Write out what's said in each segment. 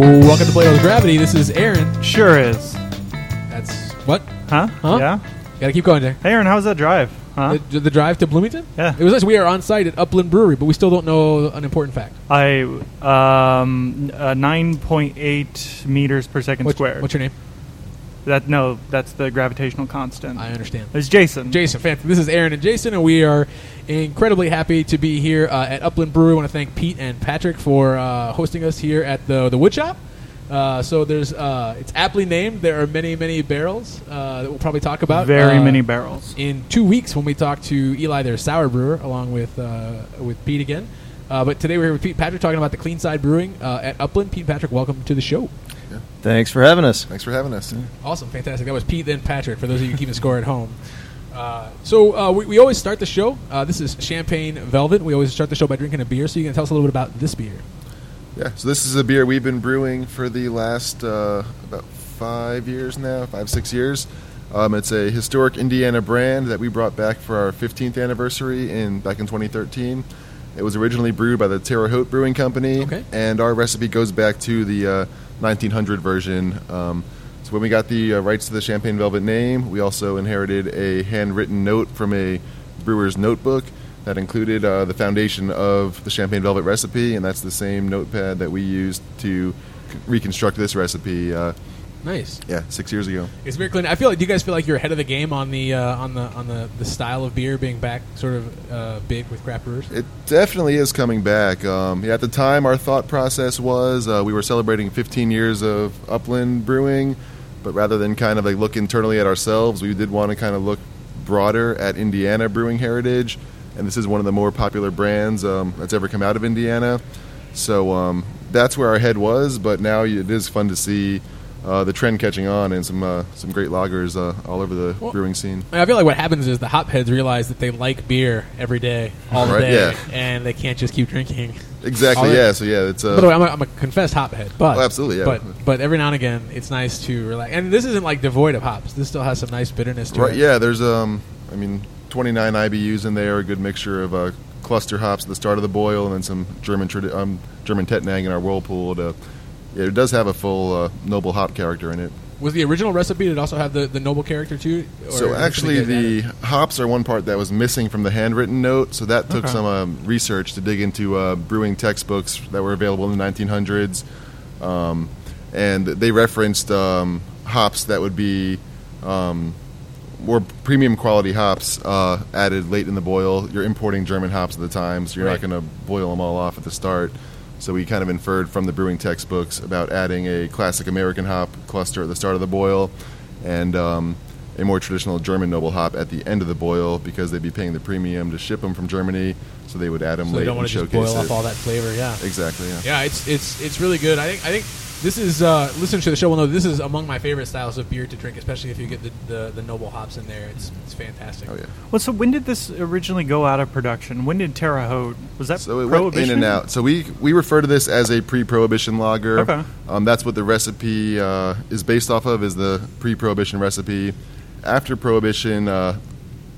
Welcome to Play With Gravity. This is Aaron. Sure is. That's what? Huh? Yeah. Gotta keep going there. Hey, Aaron, how was that drive? Huh? The drive to Bloomington? Yeah. It was nice. We are on site at Upland Brewery, but we still don't know an important fact. 9.8 meters per second squared. What's your name? That's the gravitational constant. I understand. It's Jason. Jason, fantastic. This is Aaron and Jason, and we are incredibly happy to be here at Upland Brewery. I want to thank Pete and Patrick for hosting us here at the wood shop. So there's it's aptly named. There are many, many barrels that we'll probably talk about. Very many barrels. In 2 weeks when we talk to Eli, their sour brewer, along with Pete again. But today we're here with Pete and Patrick talking about the Clean Side Brewing at Upland. Pete and Patrick, welcome to the show. Yeah. Thanks for having us. Yeah. Awesome. Fantastic. That was Pete and Patrick, for those of you keeping score at home. So we always start the show. This is Champagne Velvet. We always start the show by drinking a beer. So you can tell us a little bit about this beer. Yeah, so this is a beer we've been brewing for the last about 5 years now, 5-6 years. It's a historic Indiana brand that we brought back for our 15th anniversary back in 2013. It was originally brewed by the Terre Haute Brewing Company, and our recipe goes back to the 1900 version. So when we got the rights to the Champagne Velvet name, we also inherited a handwritten note from a brewer's notebook that included the foundation of the Champagne Velvet recipe, and that's the same notepad that we used to reconstruct this recipe. Nice. Yeah, 6 years ago. It's very clean. I feel like, do you guys feel like you're ahead of the game on the style of beer being back sort of big with craft brewers? It definitely is coming back. At the time, our thought process was we were celebrating 15 years of Upland Brewing, but rather than kind of like look internally at ourselves, we did want to kind of look broader at Indiana brewing heritage. And this is one of the more popular brands that's ever come out of Indiana. So that's where our head was, but now it is fun to see the trend catching on and some great lagers all over the brewing scene. I feel like what happens is the hopheads realize that they like beer every day, all day, and they can't just keep drinking. Exactly, yeah. So, yeah, it's by the way, I'm a confessed hophead, but absolutely, yeah. But every now and again, it's nice to relax. And this isn't like devoid of hops. This still has some nice bitterness to it. Right, yeah, there's 29 IBUs in there, a good mixture of cluster hops at the start of the boil, and then some German Tettnang in our whirlpool. It does have a full noble hop character in it. Was the original recipe, did it also have the noble character too? Or so actually the hops are one part that was missing from the handwritten note, so that took some research to dig into brewing textbooks that were available in the 1900s. And they referenced hops that would be... more premium quality hops added late in the boil. You're importing German hops at the time, so you're not going to boil them all off at the start. So we kind of inferred from the brewing textbooks about adding a classic American hop cluster at the start of the boil and a more traditional German noble hop at the end of the boil, because they'd be paying the premium to ship them from Germany, so they would add them late and showcase it. So you don't want to just boil off all that flavor, yeah. Exactly, yeah. Yeah, it's really good. I think this is, listeners to the show will know, this is among my favorite styles of beer to drink, especially if you get the noble hops in there. It's fantastic. Oh, yeah. Well, so when did this originally go out of production? When did Terre Haute? Was that Prohibition? Went in and out. So we refer to this as a pre-Prohibition lager. Okay. That's what the recipe is based off of, is the pre-Prohibition recipe. After Prohibition,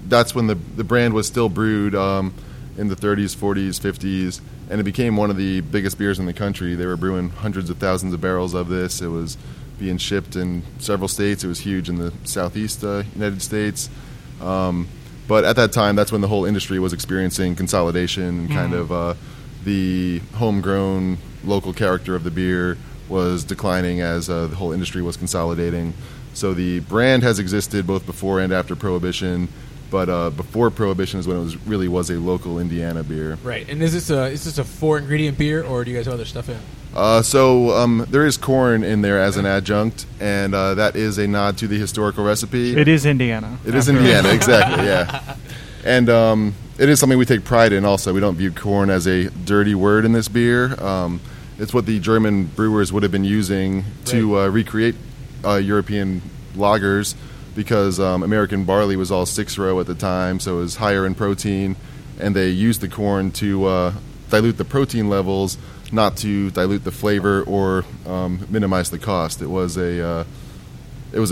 that's when the brand was still brewed in the 30s, 40s, 50s. And it became one of the biggest beers in the country. They were brewing hundreds of thousands of barrels of this. It was being shipped in several states. It was huge in the southeast United States. But at that time, that's when the whole industry was experiencing consolidation and kind of the homegrown local character of the beer was declining as the whole industry was consolidating. So the brand has existed both before and after Prohibition. But before Prohibition is when it really was a local Indiana beer. Right. And is this a four-ingredient beer, or do you guys have other stuff in? So there is corn in there as an adjunct, and that is a nod to the historical recipe. It is Indiana. Exactly, yeah. And it is something we take pride in also. We don't view corn as a dirty word in this beer. It's what the German brewers would have been using to recreate European lagers, because American barley was all 6-row at the time, so it was higher in protein, and they used the corn to dilute the protein levels, not to dilute the flavor or minimize the cost. It was a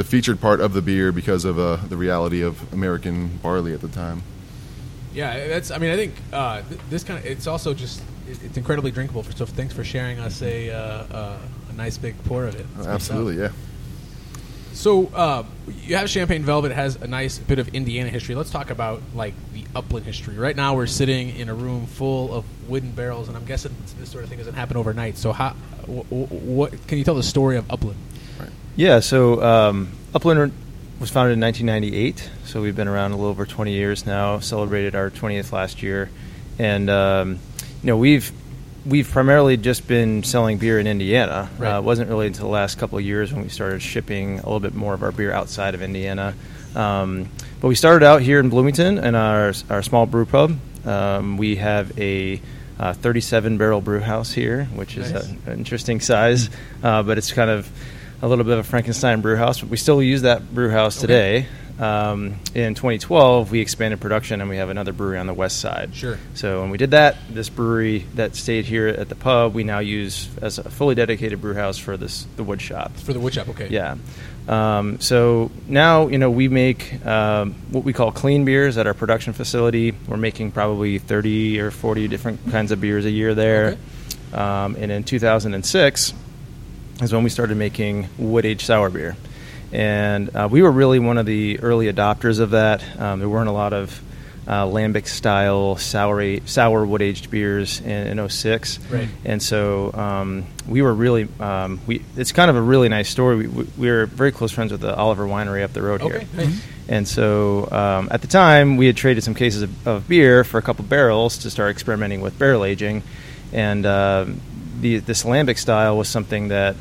featured part of the beer because of the reality of American barley at the time. Yeah, that's. I mean, I think this kind of. It's also just. It's incredibly drinkable. So thanks for sharing us a nice big pour of it. Absolutely, yeah. So you have Champagne Velvet. It has a nice bit of Indiana history. Let's talk about like the Upland history. Right now we're sitting in a room full of wooden barrels, and I'm guessing this sort of thing doesn't happen overnight. So how, what can you tell the story of Upland? Right. Yeah, so Upland was founded in 1998, so we've been around a little over 20 years now, celebrated our 20th last year. And you know, we've primarily just been selling beer in Indiana. Right. It wasn't really until the last couple of years when we started shipping a little bit more of our beer outside of Indiana. But we started out here in Bloomington in our small brew pub. We have a 37-barrel brew house here, which is an interesting size, but it's kind of a little bit of a Frankenstein brew house. But we still use that brew house today. In 2012, we expanded production, and we have another brewery on the west side. Sure. So when we did that, this brewery that stayed here at the pub, we now use as a fully dedicated brew house for the wood shop. For the wood shop, okay. Yeah. So now, you know, we make what we call clean beers at our production facility. We're making probably 30 or 40 different kinds of beers a year there. Okay. And in 2006 is when we started making wood-aged sour beer. And we were really one of the early adopters of that. There weren't a lot of lambic-style sour wood-aged beers in 06. Right. And so we were really it's kind of a really nice story. We were very close friends with the Oliver Winery up the road here. Nice. And so at the time, we had traded some cases of beer for a couple barrels to start experimenting with barrel aging. And this lambic style was something that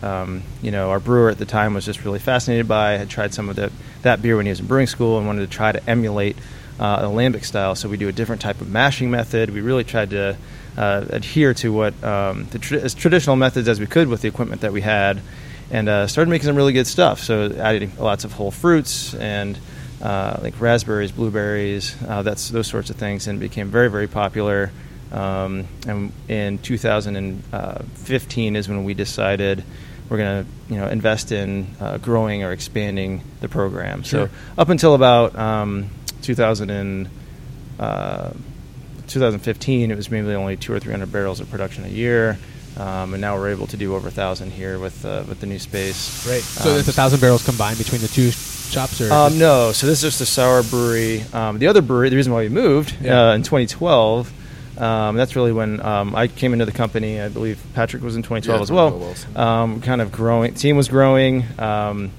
you know, our brewer at the time was just really fascinated by. Had tried some of that beer when he was in brewing school and wanted to try to emulate a lambic style. So we do a different type of mashing method. We really tried to adhere to what as traditional methods as we could with the equipment that we had, and started making some really good stuff. So adding lots of whole fruits and like raspberries, blueberries, those sorts of things, and became very, very popular. And in 2015 is when we decided we're going to, you know, invest in growing or expanding the program. Sure. So up until about 2015, it was maybe only 200 or 300 barrels of production a year, and now we're able to do over 1,000 here with the new space. Right. So that's 1,000 barrels combined between the two shops, or no? So this is just the sour brewery. The other brewery, the reason why we moved in 2012. That's really when I came into the company. I believe Patrick was in 2012 as well. Kind of growing. Team was growing. At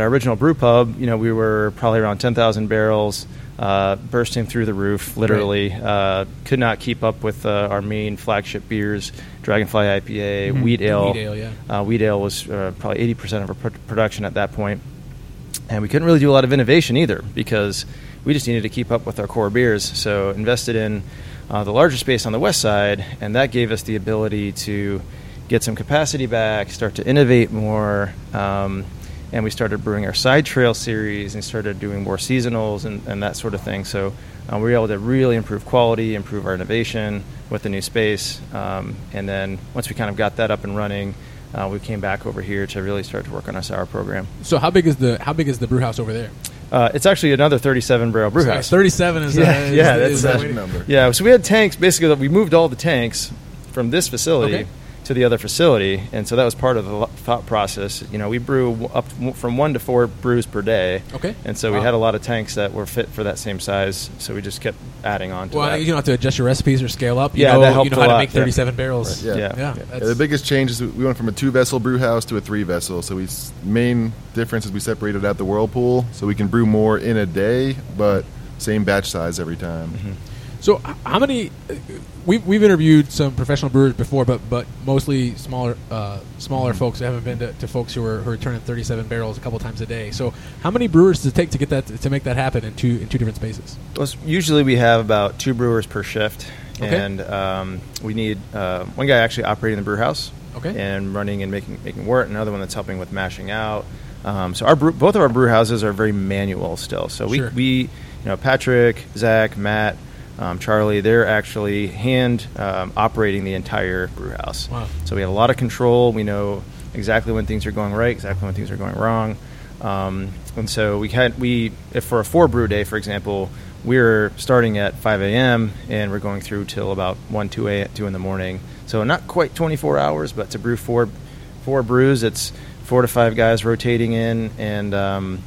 our original brew pub, you know, we were probably around 10,000 barrels, bursting through the roof, literally. Right. Could not keep up with our main flagship beers, Dragonfly IPA, Wheat Ale. Wheat Ale, yeah. Wheat Ale was probably 80% of our production at that point. And we couldn't really do a lot of innovation either because we just needed to keep up with our core beers. So invested in the larger space on the west side, and that gave us the ability to get some capacity back, start to innovate more, and we started brewing our side trail series and started doing more seasonals and that sort of thing. So we were able to really improve quality, improve our innovation with the new space, and then once we kind of got that up and running, we came back over here to really start to work on our sour program. So how big is the brew house over there? It's actually another 37-barrel brew house. 37 is that's a number. Yeah, so we had tanks. Basically, we moved all the tanks from this facility to the other facility, and so that was part of the thought process. You know, we brew up from 1 to 4 brews per day. Okay. And so we had a lot of tanks that were fit for that same size, so we just kept adding on to that. You don't have to adjust your recipes or scale up. That helped a lot. You know how to make 37 barrels. Right. Yeah, the biggest change is we went from a 2-vessel brew house to a 3-vessel. So the main difference is we separated out the whirlpool, so we can brew more in a day, but same batch size every time. Mm-hmm. So how many? We've interviewed some professional brewers before, but mostly smaller folks that haven't been to folks who are turning 37 barrels a couple times a day. So how many brewers does it take to get that to make that happen in two different spaces? Well, usually we have about 2 brewers per shift, and we need one guy actually operating the brew house and running and making wort, another one that's helping with mashing out. So both of our brew houses are very manual still. So we you know, Patrick, Zach, Matt, Charlie, they're actually hand operating the entire brew house. Wow. So we have a lot of control. We know exactly when things are going right, exactly when things are going wrong. And so if for a 4 brew day, for example, we're starting at 5 a.m. and we're going through till about 1, 2 in the morning. So not quite 24 hours, but to brew 4 four brews. It's 4 to 5 guys rotating in, and almost,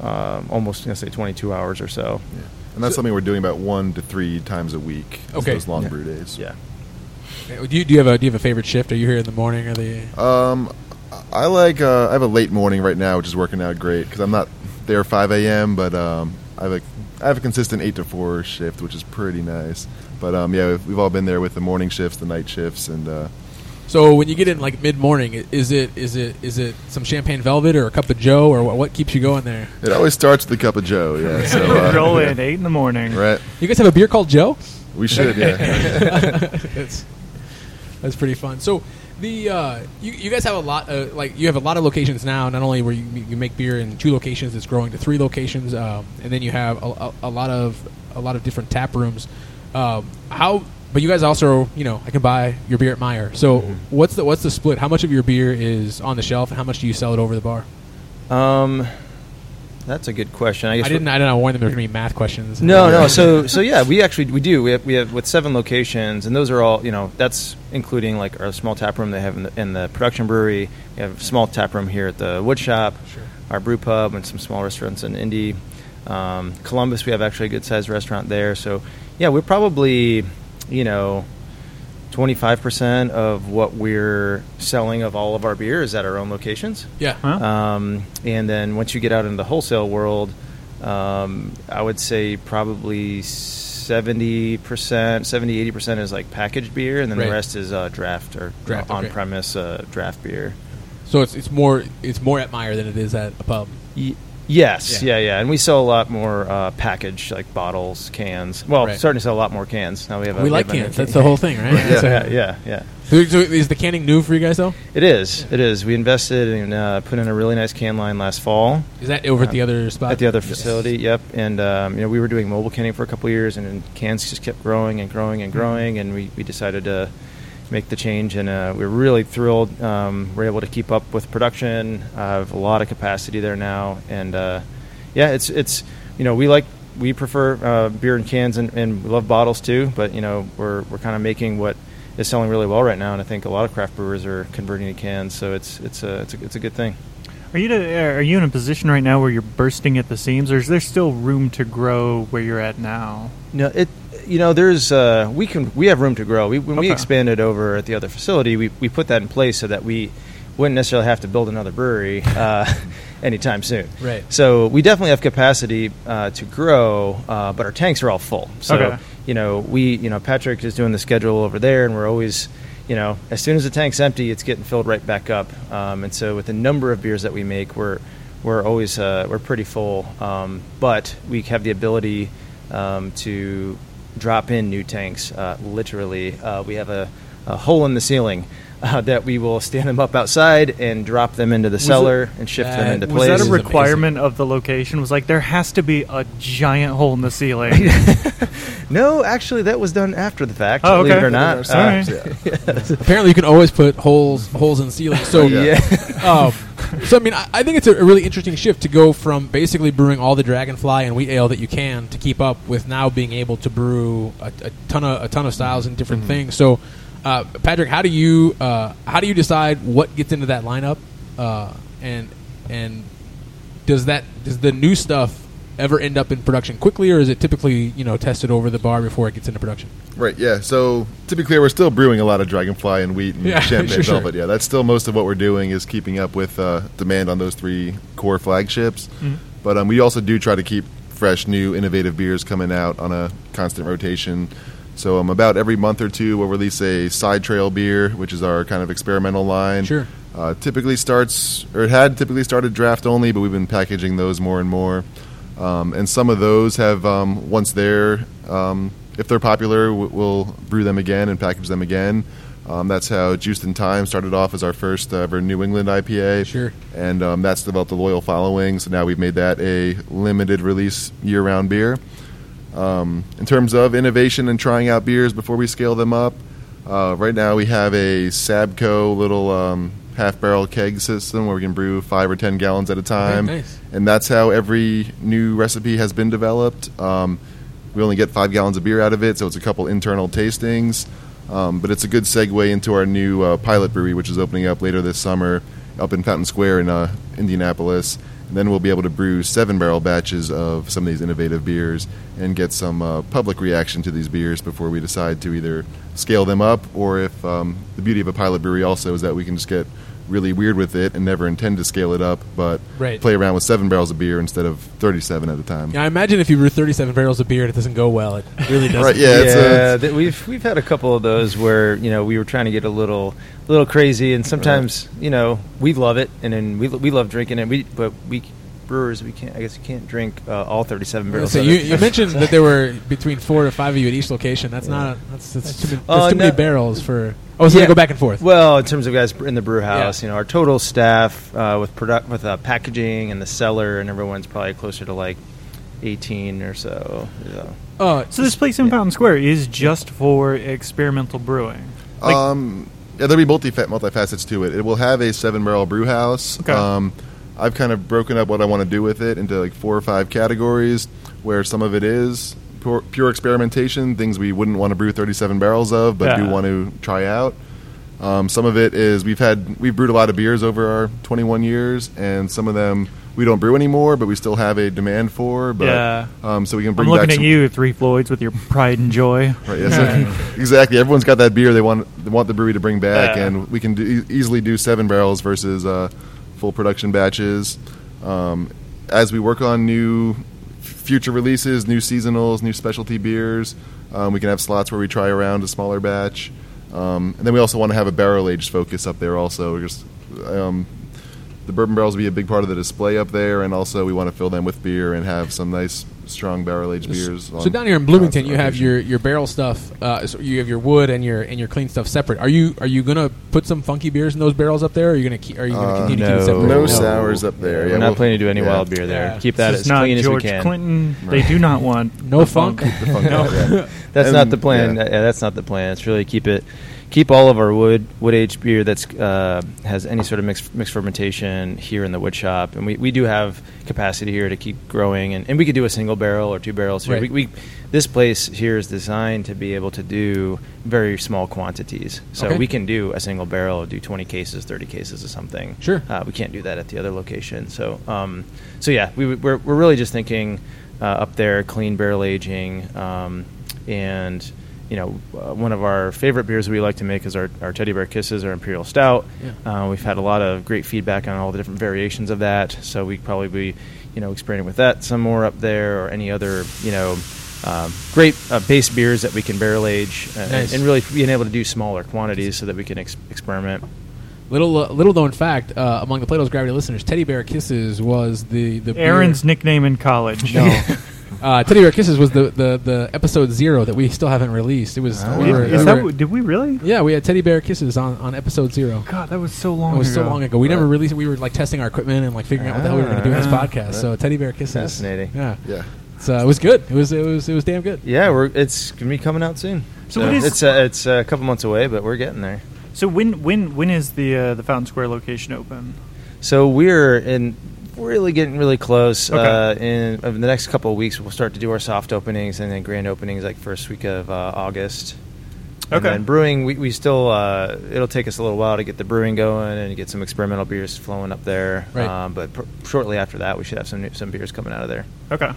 I'm going to say 22 hours or so. Yeah. And that's something we're doing about 1 to 3 times a week. Okay. Those long brew days. Yeah. Do you have a favorite shift? Are you here in the morning or the? I have a late morning right now, which is working out great because I'm not there 5 a.m. But I have a consistent 8 to 4 shift, which is pretty nice. But we've all been there with the morning shifts, the night shifts, and. So when you get in like mid morning, is it some Champagne Velvet or a cup of Joe, or what keeps you going there? It always starts with a cup of Joe. Yeah, so, roll in 8 in the morning. Right. You guys have a beer called Joe? We should. Yeah. That's pretty fun. So the you guys have a lot of, like you have a lot of locations now. Not only where you make beer in 2 locations, it's growing to 3 locations, and then you have a lot of different tap rooms. But you guys also, I can buy your beer at Meijer. So what's the split? How much of your beer is on the shelf, and how much do you sell it over the bar? That's a good question. I didn't warn them there were going to be math questions. No. So yeah, we do. We have with 7 locations, and those are all that's including like our small tap room they have in the production brewery. We have a small tap room here at the wood shop, sure. Our brew pub, and some small restaurants in Indy, Columbus. We have actually a good sized restaurant there. So yeah, we're probably. 25% of what we're selling of all of our beer is at our own locations. Yeah. Huh? And then once you get out into the wholesale world, I would say probably 70-80% is like packaged beer, and then the rest is draft or on-premise draft beer. So it's more at Meijer than it is at a pub. Yes, yeah, and we sell a lot more packaged, like bottles, cans. Well, starting to sell a lot more cans now. We like cans. That's the whole thing, right? Yeah. So, yeah. So is the canning new for you guys, though? It is. We invested and put in a really nice can line last fall. Is that over at the other spot? At the other facility, yep. And we were doing mobile canning for a couple of years, and cans just kept growing and growing and growing, and we decided to make the change, and we're really thrilled. We're able to keep up with production. I have a lot of capacity there now, and we prefer beer in cans, and we love bottles too. But we're kind of making what is selling really well right now, and I think a lot of craft brewers are converting to cans, so it's a good thing. Are you in a position right now where you're bursting at the seams, or is there still room to grow where you're at now? We have room to grow. When we expanded over at the other facility, we put that in place so that we wouldn't necessarily have to build another brewery anytime soon. Right. So we definitely have capacity to grow, but our tanks are all full. So Patrick is doing the schedule over there, and we're always, as soon as the tank's empty, it's getting filled right back up. And so with the number of beers that we make, we're always we're pretty full, but we have the ability. To drop in new tanks, literally. We have a hole in the ceiling that we will stand them up outside and drop them into the cellar and shift them into place. Was that a requirement of the location? Was like, there has to be a giant hole in the ceiling. No, actually, that was done after the fact, believe it or not. Sorry. Apparently, you can always put holes in the ceiling. So, I think it's a really interesting shift to go from basically brewing all the Dragonfly and wheat ale that you can to keep up with now being able to brew a ton of styles and different things. So, Patrick, how do you decide what gets into that lineup, and does the new stuff ever end up in production quickly, or is it typically tested over the bar before it gets into production? Right, yeah. So to be clear, we're still brewing a lot of Dragonfly and wheat and Champagne Velvet. Sure. Yeah, that's still most of what we're doing is keeping up with demand on those 3 core flagships. Mm-hmm. But we also do try to keep fresh, new, innovative beers coming out on a constant rotation. So about every month or two, we'll release a side trail beer, which is our kind of experimental line. Sure. It had typically started draft only, but we've been packaging those more and more. And some of those have, once they're, if they're popular, we'll brew them again and package them again. That's how Juiced in Time started off as our first ever New England IPA. Sure. And that's developed a loyal following, so now we've made that a limited release year-round beer. In terms of innovation and trying out beers before we scale them up, right now we have a Sabco little... half-barrel keg system where we can brew 5 or 10 gallons at a time. Right, nice. And that's how every new recipe has been developed. We only get 5 gallons of beer out of it, so it's a couple internal tastings. But it's a good segue into our new pilot brewery, which is opening up later this summer up in Fountain Square in Indianapolis. And then we'll be able to brew 7-barrel batches of some of these innovative beers and get some public reaction to these beers before we decide to either scale them up, or if the beauty of a pilot brewery also is that we can just get really weird with it and never intend to scale it up, but play around with 7 barrels of beer instead of 37 at a time. Yeah, I imagine if you brew 37 barrels of beer and it doesn't go well, it really doesn't. Right? Yeah, we've had a couple of those where, you know, we were trying to get a little crazy, and sometimes you know, we love it, and then we love drinking it. But we can't drink all 37 barrels. So you mentioned that there were between 4 to 5 of you at each location. That's too many barrels for. Oh, so they go back and forth. Well, in terms of guys in the brew house, you know, our total staff with packaging and the cellar and everyone's probably closer to like 18 or so. So this place in Fountain Square is just for experimental brewing. Like, there'll be multifacets to it. It will have a 7-barrel brew house. Okay. I've kind of broken up what I want to do with it into like 4 or 5 categories, where some of it is pure experimentation, things we wouldn't want to brew 37 barrels of, but do want to try out. Some of it is we've brewed a lot of beers over our 21 years, and some of them we don't brew anymore, but we still have a demand for. But, so we can bring. I'm looking at you, Three Floyds, with your pride and joy. Right, yes, exactly. Everyone's got that beer they want the brewery to bring back, and we can easily do 7 barrels versus full production batches. As we work on new future releases, new seasonals, new specialty beers, we can have slots where we try around a smaller batch, and then we also want to have a barrel aged focus up there also. Just the bourbon barrels will be a big part of the display up there, and also we want to fill them with beer and have some nice strong barrel aged beers. So down here in Bloomington, you have your barrel stuff. So you have your wood and your clean stuff separate. Are you gonna put some funky beers in those barrels up there? Or are you gonna continue to keep them separate? No sours up there. Yeah, we're not planning to do any wild beer there. Yeah. Keep that as clean as we can. Not George Clinton. Right. They do not want no funk. That's not the plan. Yeah, that's not the plan. It's really keep all of our wood aged beer that's has any sort of mixed fermentation here in the wood shop, and we do have capacity here to keep growing, and we could do a single barrel or 2 barrels here. Right. We this place here is designed to be able to do very small quantities, so we can do a single barrel, do 20 cases, 30 cases of something. Sure, we can't do that at the other location. So, we're really just thinking up there, clean barrel aging, and. You know, one of our favorite beers we like to make is our Teddy Bear Kisses, our Imperial Stout. Yeah. We've had a lot of great feedback on all the different variations of that, so we'd probably be, you know, experimenting with that some more up there, or any other, you know, great base beers that we can barrel age, and really being able to do smaller quantities so that we can experiment. Little known fact, among the Plato's Gravity listeners, Teddy Bear Kisses was the Aaron's beer. Nickname in college. No. Teddy Bear Kisses was the episode 0 that we still haven't released. It was. Did we really? Yeah, we had Teddy Bear Kisses on episode 0. God, that was so long ago. We never released it. We were like testing our equipment and like figuring out what the hell we were going to do in this podcast. Right. So Teddy Bear Kisses. Fascinating. Yeah. So it was good. It was damn good. Yeah, it's going to be coming out soon. So it's a couple months away, but we're getting there. So when is the Fountain Square location open? So we're in. Really getting really close. Okay. In the next couple of weeks, we'll start to do our soft openings and then grand openings, like first week of August. Okay. And then brewing, we still it'll take us a little while to get the brewing going and get some experimental beers flowing up there. Right. But shortly after that, we should have some beers coming out of there. Okay.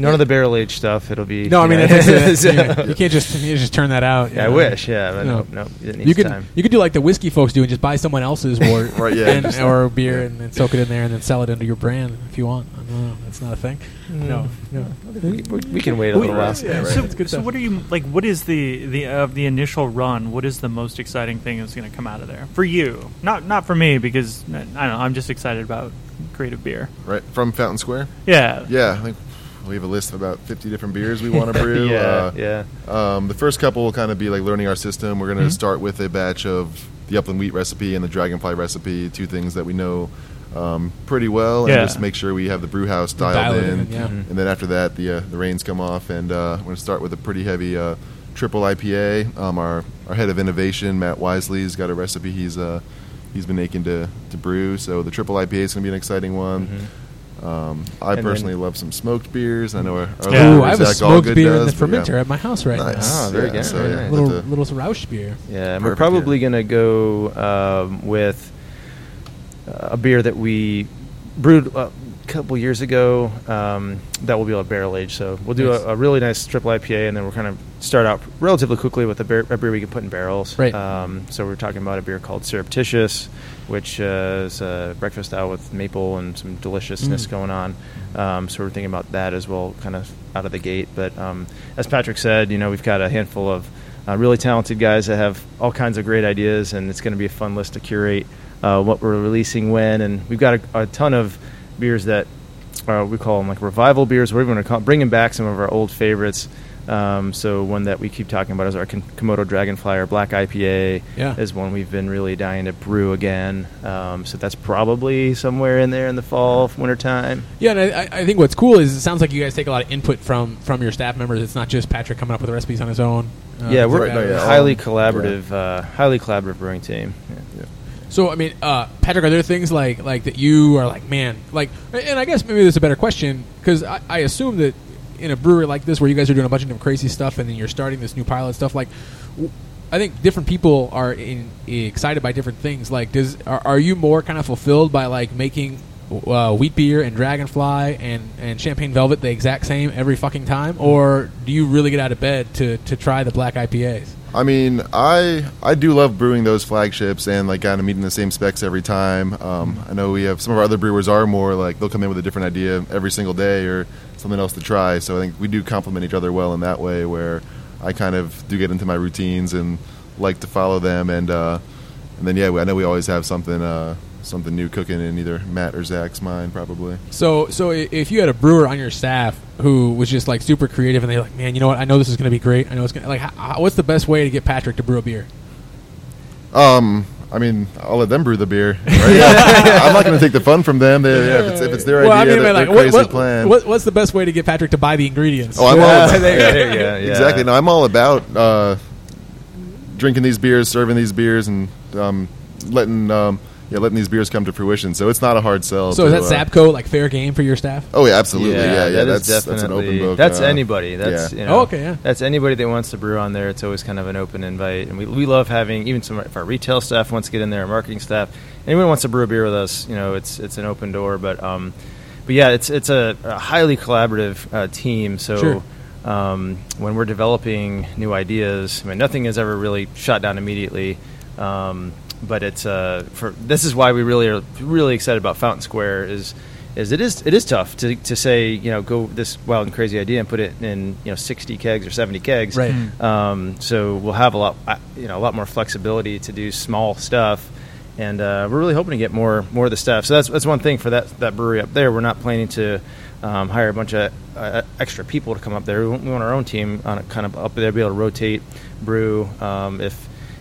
None of the barrel aged stuff. It'll be no. I mean, you can't just turn that out. Yeah, I wish. Yeah, but no. It needs time. You could do like the whiskey folks do and just buy someone else's wort or beer and then soak it in there and then sell it under your brand if you want. No, that's not a thing. No. We can wait a little while. Yeah, right. So what are you like? What is the of the initial run? What is the most exciting thing that's going to come out of there for you? Not for me, because I don't know. I'm just excited about creative beer. Right from Fountain Square. Yeah. Yeah. We have a list of about 50 different beers we want to brew. The first couple will kind of be like learning our system. We're going to start with a batch of the Upland Wheat recipe and the Dragonfly recipe, two things that we know pretty well, and just make sure we have the brew house dialed in. And then after that, the reins come off, and we're going to start with a pretty heavy triple IPA. Our head of innovation, Matt Wisely's got a recipe he's been aching to brew, so the triple IPA is going to be an exciting one. I and personally love some smoked beers. I know I have a smoked beer in the fermenter at my house right now. Oh, very good. So, nice. Little Rausch beer. Yeah, and we're probably going to go with a beer that we brewed a couple years ago that will be a barrel age. So we'll do a really nice triple IPA, and then we're kind of start out relatively quickly with a beer we can put in barrels. Right. So we're talking about a beer called Surreptitious, which is a breakfast ale with maple and some deliciousness going on. So we're thinking about that as well, kind of out of the gate. But as Patrick said, we've got a handful of really talented guys that have all kinds of great ideas, and it's going to be a fun list to curate what we're releasing when. And we've got a ton of beers that we call them like revival beers. We're even going to bring back some of our old favorites. So one that we keep talking about is our Komodo Dragonflyer Black IPA is one we've been really dying to brew again. So that's probably somewhere in there in the fall, wintertime. Yeah, and I think what's cool is it sounds like you guys take a lot of input from your staff members. It's not just Patrick coming up with recipes on his own. We're highly collaborative brewing team. Yeah. So, I mean, Patrick, are there things like that you are like, man, like, and I guess maybe there's a better question, because I assume that in a brewery like this where you guys are doing a bunch of crazy stuff and then you're starting this new pilot stuff, like I think different people are excited by different things. Like, are you more kind of fulfilled by like making wheat beer and Dragonfly and Champagne Velvet the exact same every fucking time, or do you really get out of bed to try the black IPAs? I mean, I do love brewing those flagships and like kind of meeting the same specs every time. I know we have some of our other brewers are more like they'll come in with a different idea every single day or something else to try. So I think we do complement each other well in that way, where I kind of do get into my routines and like to follow them. And then I know we always have something new cooking in either Matt or Zach's mind, probably. So if you had a brewer on your staff who was just like super creative and they're like, man, you know what? I know this is going to be great. I know it's going to like, what's the best way to get Patrick to brew a beer? I mean, I'll let them brew the beer. Right? I'm not going to take the fun from them. If it's their idea, crazy plan. What's the best way to get Patrick to buy the ingredients? Oh, I'm all about exactly. No, I'm all about drinking these beers, serving these beers, and letting these beers come to fruition. So it's not a hard sell. So is that Sabco like fair game for your staff? Oh yeah, absolutely. Yeah. That's an open book. That's anybody. That's anybody that wants to brew on there. It's always kind of an open invite, and we love having even some of our retail staff wants to get in there, our marketing staff. Anyone wants to brew a beer with us, it's an open door. But yeah, it's a highly collaborative team. So. Sure. When we're developing new ideas, I mean, nothing is ever really shot down immediately. But it's this is why we really are really excited about Fountain Square is it is tough to say go this wild and crazy idea and put it in 60 kegs or 70 kegs. Right. So we'll have a lot more flexibility to do small stuff, and we're really hoping to get more of the stuff. So that's one thing for that brewery up there. We're not planning to hire a bunch of extra people to come up there. We want our own team on kind of up there, be able to rotate, brew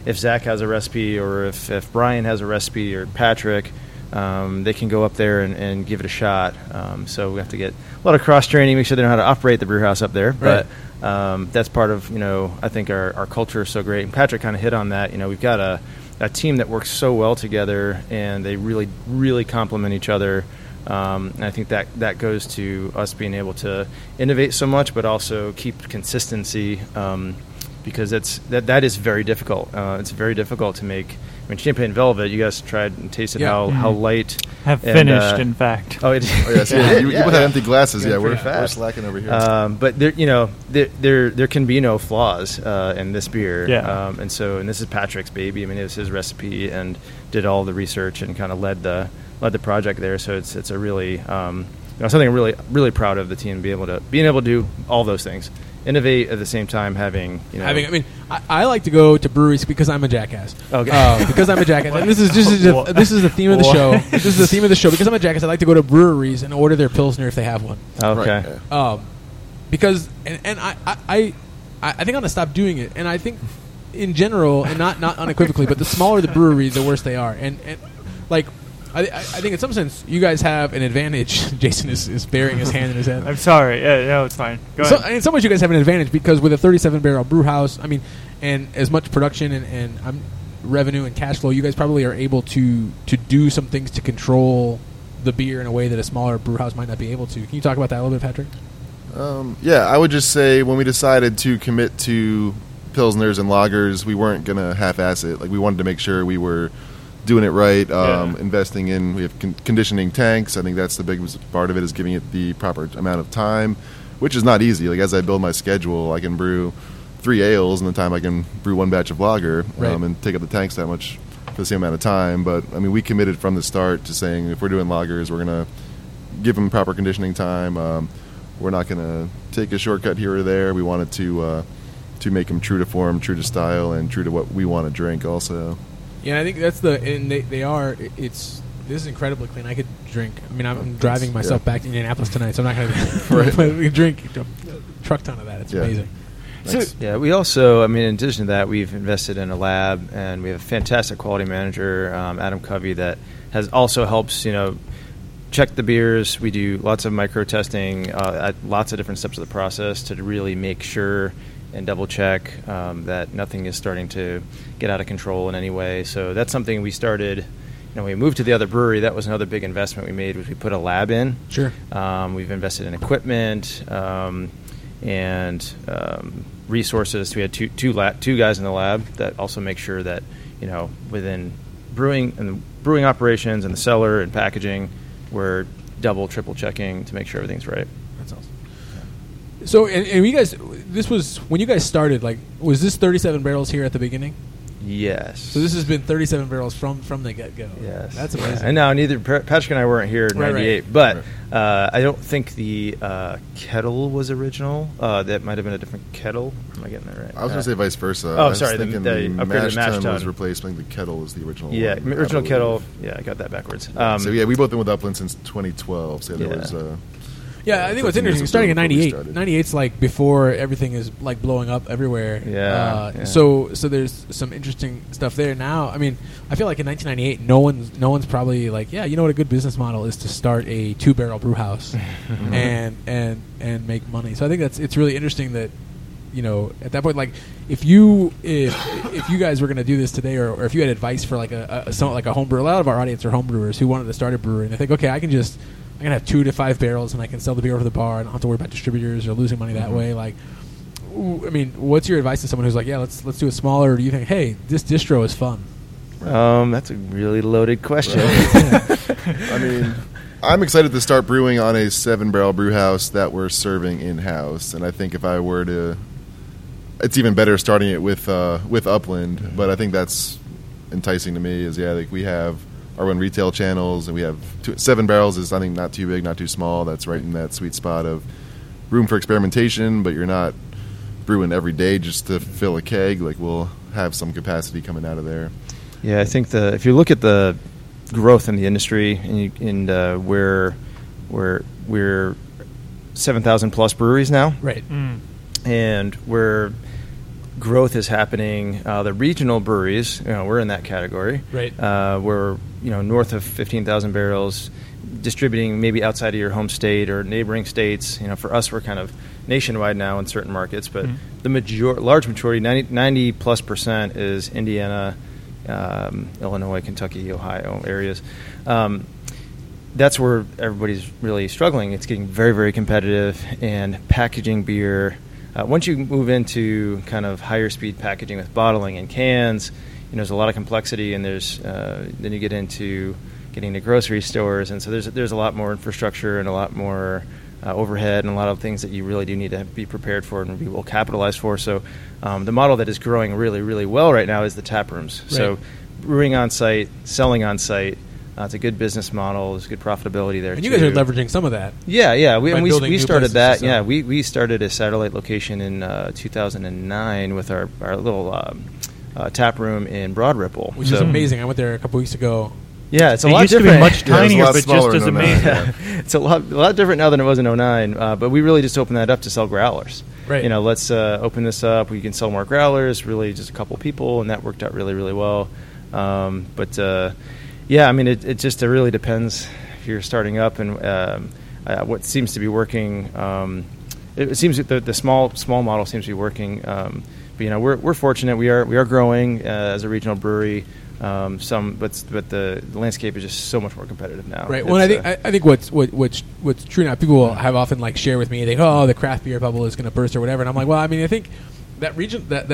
If Zach has a recipe, or if Brian has a recipe, or Patrick, they can go up there and give it a shot. So we have to get a lot of cross-training, make sure they know how to operate the brew house up there. Right. But that's part of, I think our culture is so great. And Patrick kind of hit on that. We've got a team that works so well together, and they really, really complement each other. And I think that goes to us being able to innovate so much, but also keep consistency because that is very difficult. It's very difficult to make. I mean, Champagne Velvet, you guys tried and tasted how light. Have and, finished, in fact. Oh, yes. Yeah. You put empty glasses. Yeah, we're slacking over here. But, there can be no flaws in this beer. Yeah. And this is Patrick's baby. I mean, it was his recipe and did all the research and kind of led the project there. So it's a really, something I'm really, really proud of the team, being able to do all those things. Innovate at the same time, having. I mean, I like to go to breweries because I'm a jackass. Okay. Because I'm a jackass. And this is the theme of the show. This is the theme of the show. Because I'm a jackass, I like to go to breweries and order their Pilsner if they have one. Okay. Right. Because and I think I'm gonna stop doing it. And I think in general, and not unequivocally, but the smaller the breweries, the worse they are. And like. I think in some sense you guys have an advantage. Jason is burying his hand in his head. I'm sorry. Yeah, no, it's fine. Go ahead. In some ways you guys have an advantage because with a 37-barrel brew house, I mean, and as much production and revenue and cash flow, you guys probably are able to do some things to control the beer in a way that a smaller brew house might not be able to. Can you talk about that a little bit, Patrick? Yeah, I would just say when we decided to commit to pilsners and lagers, we weren't going to half-ass it. Like, we wanted to make sure we were doing it right, investing in, we have conditioning tanks. I think that's the biggest part of it, is giving it the proper amount of time, which is not easy. Like, as I build my schedule, I can brew 3 ales in the time I can brew 1 batch of lager, and take up the tanks that much for the same amount of time. But, I mean, we committed from the start to saying if we're doing lagers, we're going to give them proper conditioning time. We're not going to take a shortcut here or there. We wanted to make them true to form, true to style, and true to what we want to drink also. Yeah, I think that's the – and they are – it's – this is incredibly clean. I could drink. I mean, I'm driving myself back to Indianapolis tonight, so I'm not going to drink a truck ton of that. It's amazing. So, we also, I mean, in addition to that, we've invested in a lab, and we have a fantastic quality manager, Adam Covey, that has also helps, check the beers. We do lots of micro testing at lots of different steps of the process to really make sure and double-check that nothing is starting to get out of control in any way. So that's something we started. When we moved to the other brewery, that was another big investment we made, was we put a lab in. Sure. We've invested in equipment and resources. We had two guys in the lab that also make sure that, within brewing and the brewing operations and the cellar and packaging, we're double, triple checking to make sure everything's right. That's awesome. Yeah. So, and you guys, this was when you guys started, like, was this 37 barrels here at the beginning? Yes. So this has been 37 barrels from the get-go. Yes. That's amazing. Yeah. And now neither Patrick and I weren't here in 98, but I don't think the kettle was original. That might have been a different kettle. Am I getting that right? I was going to say vice versa. Oh, sorry. The mash tun was replaced. I think the kettle was the original one. Yeah, original kettle. Yeah, I got that backwards. We've both been with Upland since 2012. So there was... I think what's interesting, starting in 98, 98's like before everything is like blowing up everywhere. So there's some interesting stuff there now. I mean, I feel like in 1998, no one's probably like, what a good business model is to start a 2-barrel brew house and make money. So I think it's really interesting that, at that point, like if you guys were going to do this today, or if you had advice for like a home brewer, a lot of our audience are home brewers who wanted to start a brewery and they think, okay, I'm going to have 2 to 5 barrels and I can sell the beer over the bar. I don't have to worry about distributors or losing money that way. Like, what's your advice to someone who's like, let's do it smaller? Or do you think, hey, this distro is fun? That's a really loaded question. I mean, I'm excited to start brewing on a 7-barrel brew house that we're serving in-house. And I think if I were to, it's even better starting it with Upland. Mm-hmm. But I think that's enticing to me is, we have our own retail channels, and we have 7 barrels is, I think, not too big, not too small. That's right in that sweet spot of room for experimentation, but you're not brewing every day just to fill a keg. Like, we'll have some capacity coming out of there. Yeah, I think if you look at the growth in the industry, and we're 7,000 plus breweries now, right? Mm. And we're growth is happening. The regional breweries, we're in that category. Right. We're, north of 15,000 barrels, distributing maybe outside of your home state or neighboring states. For us, we're kind of nationwide now in certain markets, but the large majority, 90+% is Indiana, Illinois, Kentucky, Ohio areas. That's where everybody's really struggling. It's getting very, very competitive, and packaging beer. Once you move into kind of higher speed packaging with bottling and cans, there's a lot of complexity, and there's then you get into getting to grocery stores, and so there's a lot more infrastructure and a lot more overhead and a lot of things that you really do need to be prepared for and be well capitalized for. So the model that is growing really, really well right now is the tap rooms. Right. So brewing on site, selling on site. It's a good business model. There's good profitability there, and you guys are leveraging some of that. Yeah. We started that. Yeah, we started a satellite location in 2009 with our little tap room in Broad Ripple, which is amazing. I went there a couple weeks ago. Yeah, it's a lot different. It used to be much tinier, but just as amazing. Yeah. It's a lot different now than it was in 2009, but we really just opened that up to sell growlers. Right. Let's open this up. We can sell more growlers, really just a couple people, and that worked out really, really well. Yeah, I mean, it just really depends if you're starting up and what seems to be working. It seems that the small model seems to be working But, you know, we're fortunate. We are growing as a regional brewery. But the landscape is just so much more competitive now. Right. Well, I think what's true now. People will have often like share with me, they go, oh, the craft beer bubble is going to burst or whatever, and I'm like, well, I mean, I think that region that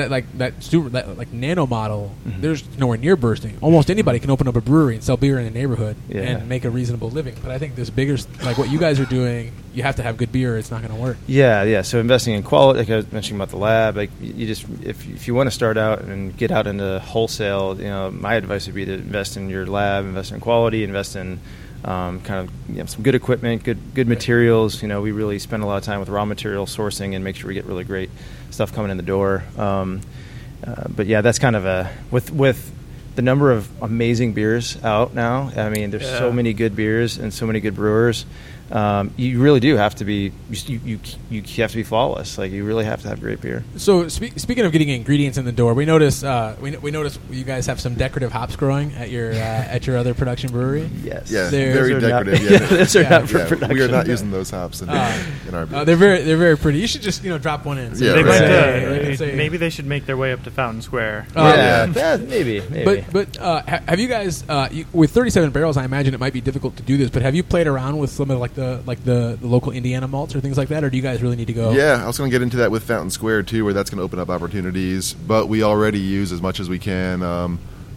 nano model, mm-hmm. there's nowhere near bursting. Almost anybody can open up a brewery and sell beer in a neighborhood and make a reasonable living. But I think this bigger, like what you guys are doing, you have to have good beer. It's not going to work. Yeah. So investing in quality, like I was mentioning about the lab, like you just if you want to start out and get out into wholesale, you know, my advice would be to invest in your lab, invest in quality, invest in kind of, you know, some good equipment, good materials. You know, we really spend a lot of time with raw material sourcing and make sure we get really great stuff coming in the door. But yeah, that's kind of with the number of amazing beers out now. I mean, there's so many good beers and so many good brewers. You really do have to be you have to be flawless. Like you really have to have great beer. So speaking of getting ingredients in the door, we notice we notice you guys have some decorative hops growing at your other production brewery. Yes, yeah, very decorative. We are not using those hops in our beer. They're very pretty. You should just drop one in. So yeah, maybe they should make their way up to Fountain Square. Maybe. But have you guys with 37 barrels? I imagine it might be difficult to do this, but have you played around with some of the local Indiana malts or things like that, or do you guys really need to go? Yeah, I was going to get into that with Fountain Square too, where that's going to open up opportunities. But we already use as much as we can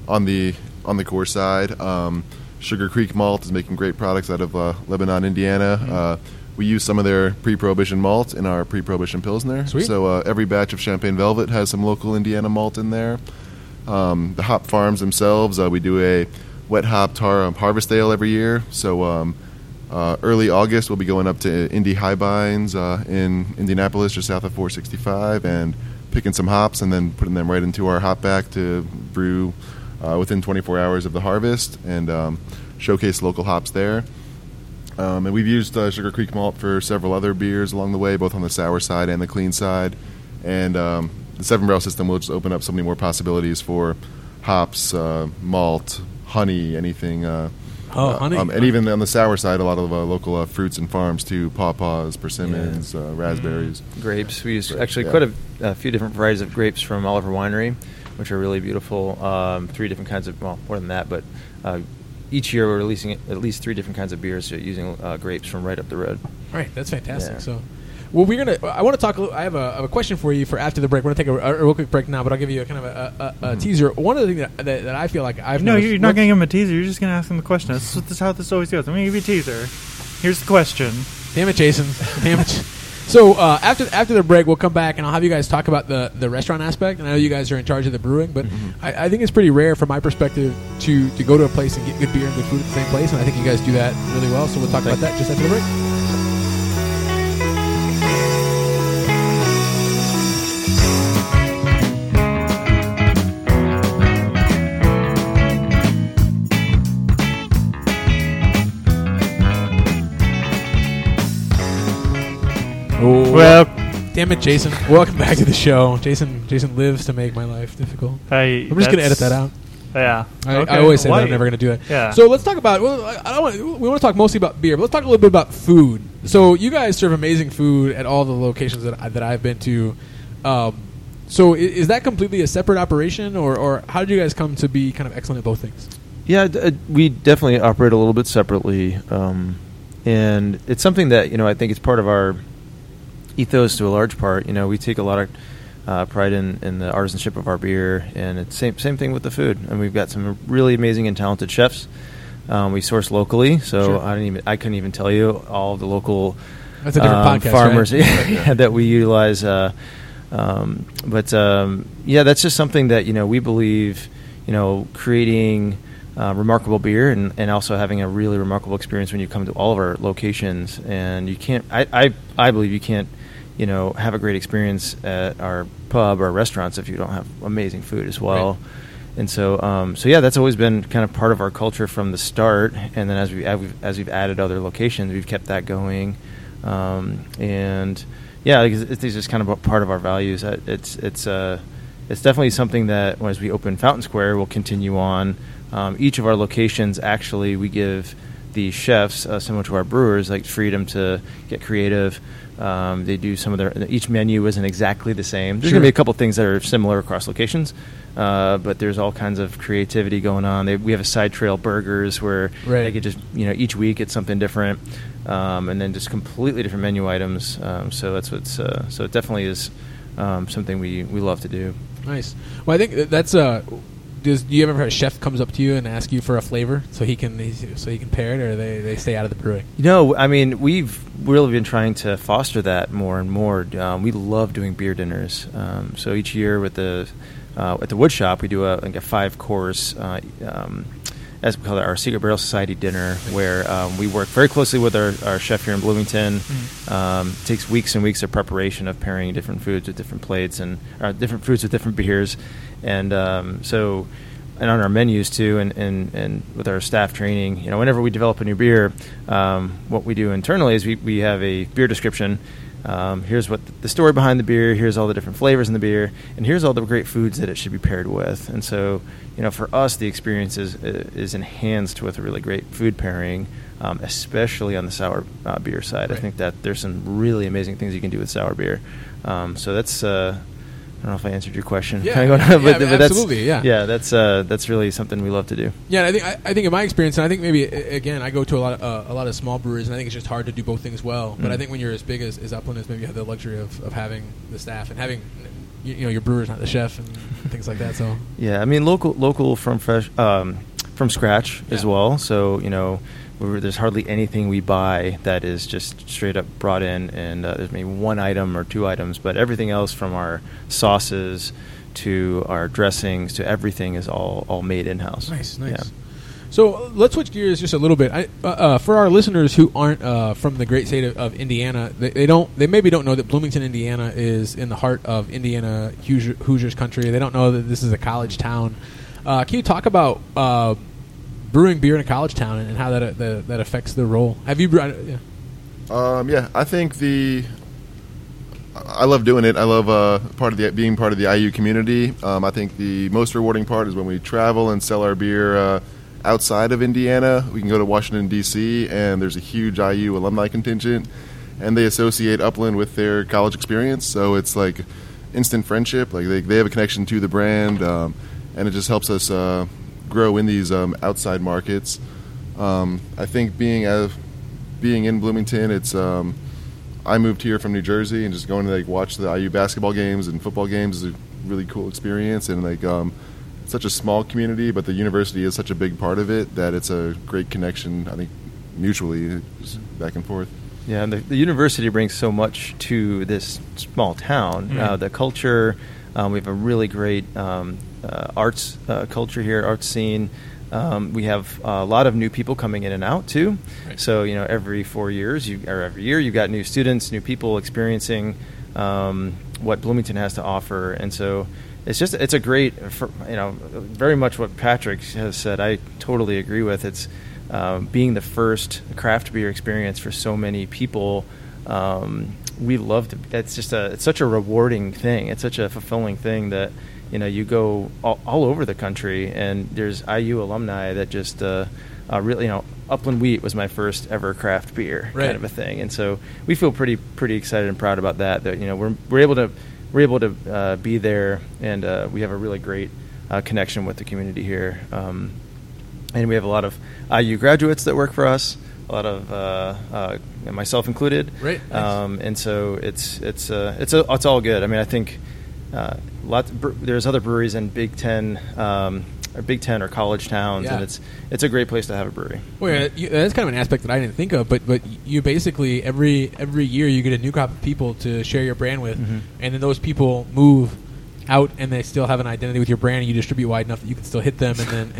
on the core side. Sugar Creek Malt is making great products out of Lebanon, Indiana. Mm-hmm. We use some of their pre-prohibition malt in our pre-prohibition pilsner. Sweet. So every batch of Champagne Velvet has some local Indiana malt in there. The hop farms themselves, we do a wet hop tar harvest ale every year. So early August, we'll be going up to Indy Highbines in Indianapolis, just south of 465, and picking some hops and then putting them right into our hop back to brew within 24 hours of the harvest and showcase local hops there. And we've used Sugar Creek Malt for several other beers along the way, both on the sour side and the clean side. And the 7-barrel system will just open up so many more possibilities for hops, malt, honey, anything. Honey. And even on the sour side, a lot of local fruits and farms too, pawpaws, persimmons, raspberries. Grapes. We use quite a few different varieties of grapes from Oliver Winery, which are really beautiful. 3 different kinds of, well, more than that, but each year we're releasing at least 3 different kinds of beers using grapes from right up the road. All right, that's fantastic. Yeah. So, well, I have a question for you for after the break. We're going to take a real quick break now, but I'll give you a kind of a teaser. One of the things that I feel like I've noticed. No, you're not going to give him a teaser. You're just going to ask him the question. That's how this always goes. I'm going to give you a teaser. Here's the question. Damn it, Jason. Damn it. So after the break, we'll come back, and I'll have you guys talk about the restaurant aspect. And I know you guys are in charge of the brewing, but mm-hmm. I think it's pretty rare from my perspective to go to a place and get good beer and good food at the same place, and I think you guys do that really well. So we'll talk about that just after the break. Well, damn it, Jason. Welcome back to the show. Jason lives to make my life difficult. I'm just going to edit that out. Yeah. I always say that I'm never going to do it. Yeah. So let's talk about, we want to talk mostly about beer, but let's talk a little bit about food. So you guys serve amazing food at all the locations that I've been to. So is that completely a separate operation, or how did you guys come to be kind of excellent at both things? Yeah, we definitely operate a little bit separately. And it's something that, I think it's part of our ethos to a large part. We take a lot of pride in the artisanship of our beer, and it's same thing with the food. And we've got some really amazing and talented chefs. We source locally, so sure. I couldn't even tell you all the local podcast, farmers, right? That we utilize. That's just something that we believe. Creating remarkable beer and also having a really remarkable experience when you come to all of our locations. And you can't. I believe you can't. Have a great experience at our pub or restaurants if you don't have amazing food as well. Right. And so, that's always been kind of part of our culture from the start. And then as we've added other locations, we've kept that going. It's just kind of part of our values. It's definitely something that as we open Fountain Square, we'll continue on. Each of our locations, actually, we give the chefs, similar to our brewers, like freedom to get creative. They do some of their, each menu isn't exactly the same. There's going to be a couple things that are similar across locations, but there's all kinds of creativity going on. We have a side trail burgers where they could just, you know, each week it's something different, and then just completely different menu items. So that's what's, so it definitely is something we love to do. Nice. Well, I think that's, do you ever have a chef comes up to you and asks you for a flavor so he can pair it, or they stay out of the brewing? No, I mean, we've really been trying to foster that more and more. We love doing beer dinners. So each year with the at the wood shop, we do a 5-course, as we call it, our Secret Barrel Society dinner, where we work very closely with our chef here in Bloomington. Mm-hmm. It takes weeks and weeks of preparation of pairing different foods with different plates and different foods with different beers. And and on our menus too, and with our staff training, you know, whenever we develop a new beer, what we do internally is we have a beer description. Here's what the story behind the beer, here's all the different flavors in the beer, and here's all the great foods that it should be paired with. And so, you know, for us, the experience is enhanced with a really great food pairing, especially on the sour beer side. Right. I think that there's some really amazing things you can do with sour beer. So that's... I don't know if I answered your question. Yeah, but absolutely. That's really something we love to do. Yeah, and I think in my experience, and I think maybe again, I go to a lot of small breweries, and I think it's just hard to do both things well. Mm-hmm. But I think when you're as big as Upland is, maybe you have the luxury of having the staff and having, you know, your brewer's not the chef and things like that. So yeah, I mean, local from fresh from scratch as well. So, you know, there's hardly anything we buy that is just straight up brought in, and there's maybe one item or two items, but everything else from our sauces to our dressings to everything is all made in-house. Nice. Yeah. So let's switch gears just a little bit. For our listeners who aren't from the great state of Indiana, they maybe don't know that Bloomington, Indiana is in the heart of Indiana Hoosiers country. They don't know that this is a college town. Can you talk about brewing beer in a college town and how that affects the role? Have you brought it? Yeah. I think I love doing it. I love being part of the IU community. I think the most rewarding part is when we travel and sell our beer outside of Indiana. We can go to Washington, D.C., and there's a huge IU alumni contingent, and they associate Upland with their college experience. So it's like instant friendship. Like they have a connection to the brand, and it just helps us grow in these outside markets. I think being in Bloomington, it's I moved here from New Jersey, and just going to watch the IU basketball games and football games is a really cool experience. And it's such a small community, but the university is such a big part of it that it's a great connection. I think mutually, just back and forth. Yeah, and the university brings so much to this small town. Mm-hmm. The culture. We have a really great arts culture here, arts scene. We have a lot of new people coming in and out too. Right. So, you know, every year you've got new students, new people experiencing what Bloomington has to offer. And so it's a great, very much what Patrick has said, I totally agree with. It's being the first craft beer experience for so many people. We love to, it's such a rewarding thing. It's such a fulfilling thing that, you know, you go all over the country, and there's IU alumni that just really, you know, Upland Wheat was my first ever craft beer kind of a thing, and so we feel pretty excited and proud about that. You know, we're able to be there, and we have a really great connection with the community here, and we have a lot of IU graduates that work for us, a lot of myself included, right? Nice. And so it's all good. I mean, I think. There's other breweries in Big Ten or college towns, and it's a great place to have a brewery. Well, that's kind of an aspect that I didn't think of, but you basically every year you get a new crop of people to share your brand with, mm-hmm. and then those people move out, and they still have an identity with your brand, and you distribute wide enough that you can still hit them, and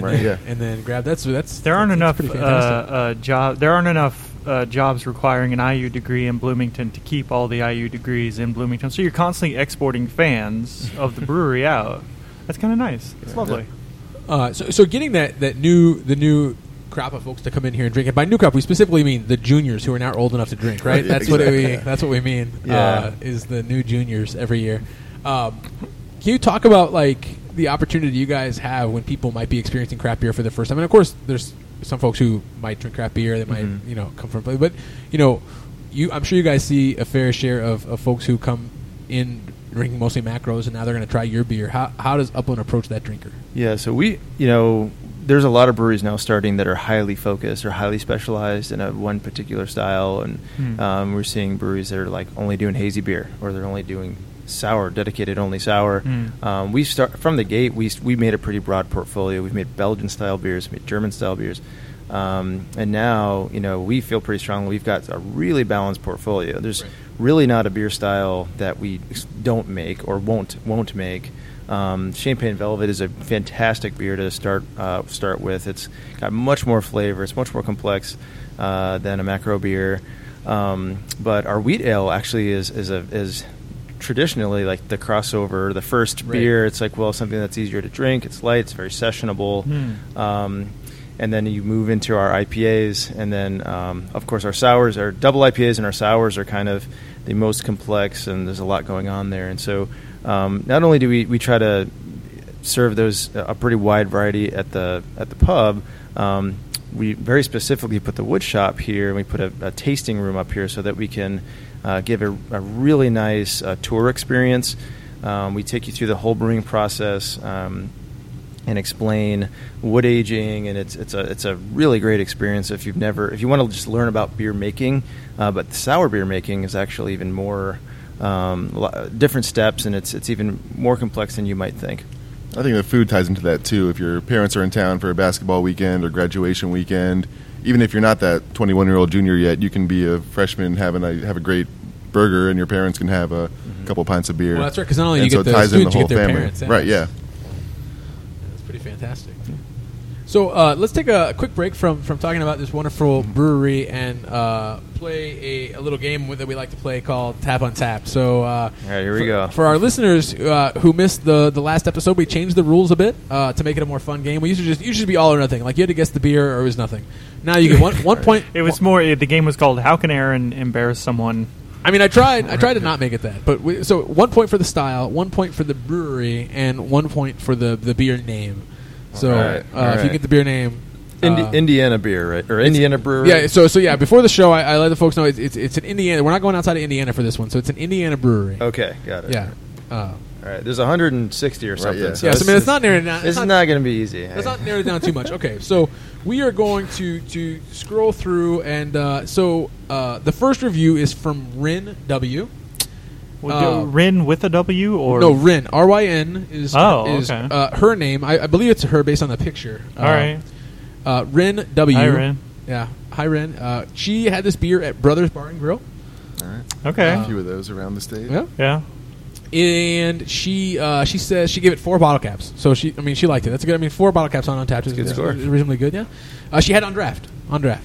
then grab. There aren't enough jobs requiring an IU degree in Bloomington to keep all the IU degrees in Bloomington. So you're constantly exporting fans of the brewery out. That's kind of nice. It's lovely. Yeah. So getting the new crop of folks to come in here and drink. And by new crop, we specifically mean the juniors who are now old enough to drink. Right. That's what we mean. Yeah. Is the new juniors every year. Can you talk about the opportunity you guys have when people might be experiencing craft beer for the first time? And of course, there's some folks who might drink craft beer, they mm-hmm. might, come from a place. But, I'm sure you guys see a fair share of folks who come in drinking mostly macros, and now they're going to try your beer. How does Upland approach that drinker? Yeah, so we, there's a lot of breweries now starting that are highly focused or highly specialized in one particular style. And we're seeing breweries that are like only doing hazy beer, or they're only doing sour, dedicated only sour. We start from the gate. We made a pretty broad portfolio. We've made Belgian style beers, made German style beers. And now, we feel pretty strongly we've got a really balanced portfolio. There's really not a beer style that we don't make or won't make. Champagne Velvet is a fantastic beer to start with. It's got much more flavor. It's much more complex than a macro beer. But our wheat ale actually is traditionally like the crossover, the first beer. It's like, well, something that's easier to drink. It's light. It's very sessionable. And then you move into our IPAs, and then, of course, our sours, our double IPAs and our sours are kind of the most complex, and there's a lot going on there. And so not only do we try to serve those a pretty wide variety at the pub, we very specifically put the wood shop here, and we put a tasting room up here so that we can give a really nice tour experience. We take you through the whole brewing process, and explain wood aging, and it's a really great experience if you want to just learn about beer making, but the sour beer making is actually even more different steps, and it's even more complex than you might think. I think the food ties into that too. If your parents are in town for a basketball weekend or graduation weekend, even if you're not that 21-year-old junior yet, you can be a freshman having have a great burger, and your parents can have a couple pints of beer. Well, that's right, because not only you get the students, you get their parents. Right, yeah. Fantastic. So let's take a quick break from talking about this wonderful brewery and play a little game that we like to play called Tap on Tap. So all right, here we go. For our listeners who missed the last episode, we changed the rules a bit to make it a more fun game. We used to be all or nothing. Like you had to guess the beer or it was nothing. Now you get one point. It was more. The game was called How Can Aaron Embarrass Someone? I mean, I tried to not make it that. But so 1 point for the style, 1 point for the brewery, and 1 point for the beer name. So if you get the beer name, Indiana beer, right, or Indiana brewery. Yeah. So yeah. Before the show, I let the folks know it's an Indiana. We're not going outside of Indiana for this one, so it's an Indiana brewery. Okay, got it. Yeah. All right. There's 160 or something. Right, yeah. So it's not narrowed down. It's not going to be easy. It's not narrowed down too much. Okay. So we are going to scroll through, and the first review is from Rin W. We'll do Ryn with a W or no? Ryn, R-Y-N is okay. Her name. I believe it's her based on the picture. All right, Ryn W. Hi, Ryn. Yeah, hi, Ryn. She had this beer at Brothers Bar and Grill. All right, okay, a few of those around the state. Yeah. And she says she gave it 4 bottle caps. So she liked it. That's good. 4 bottle caps on Untappd is reasonably good. Yeah, she had on draft. Okay,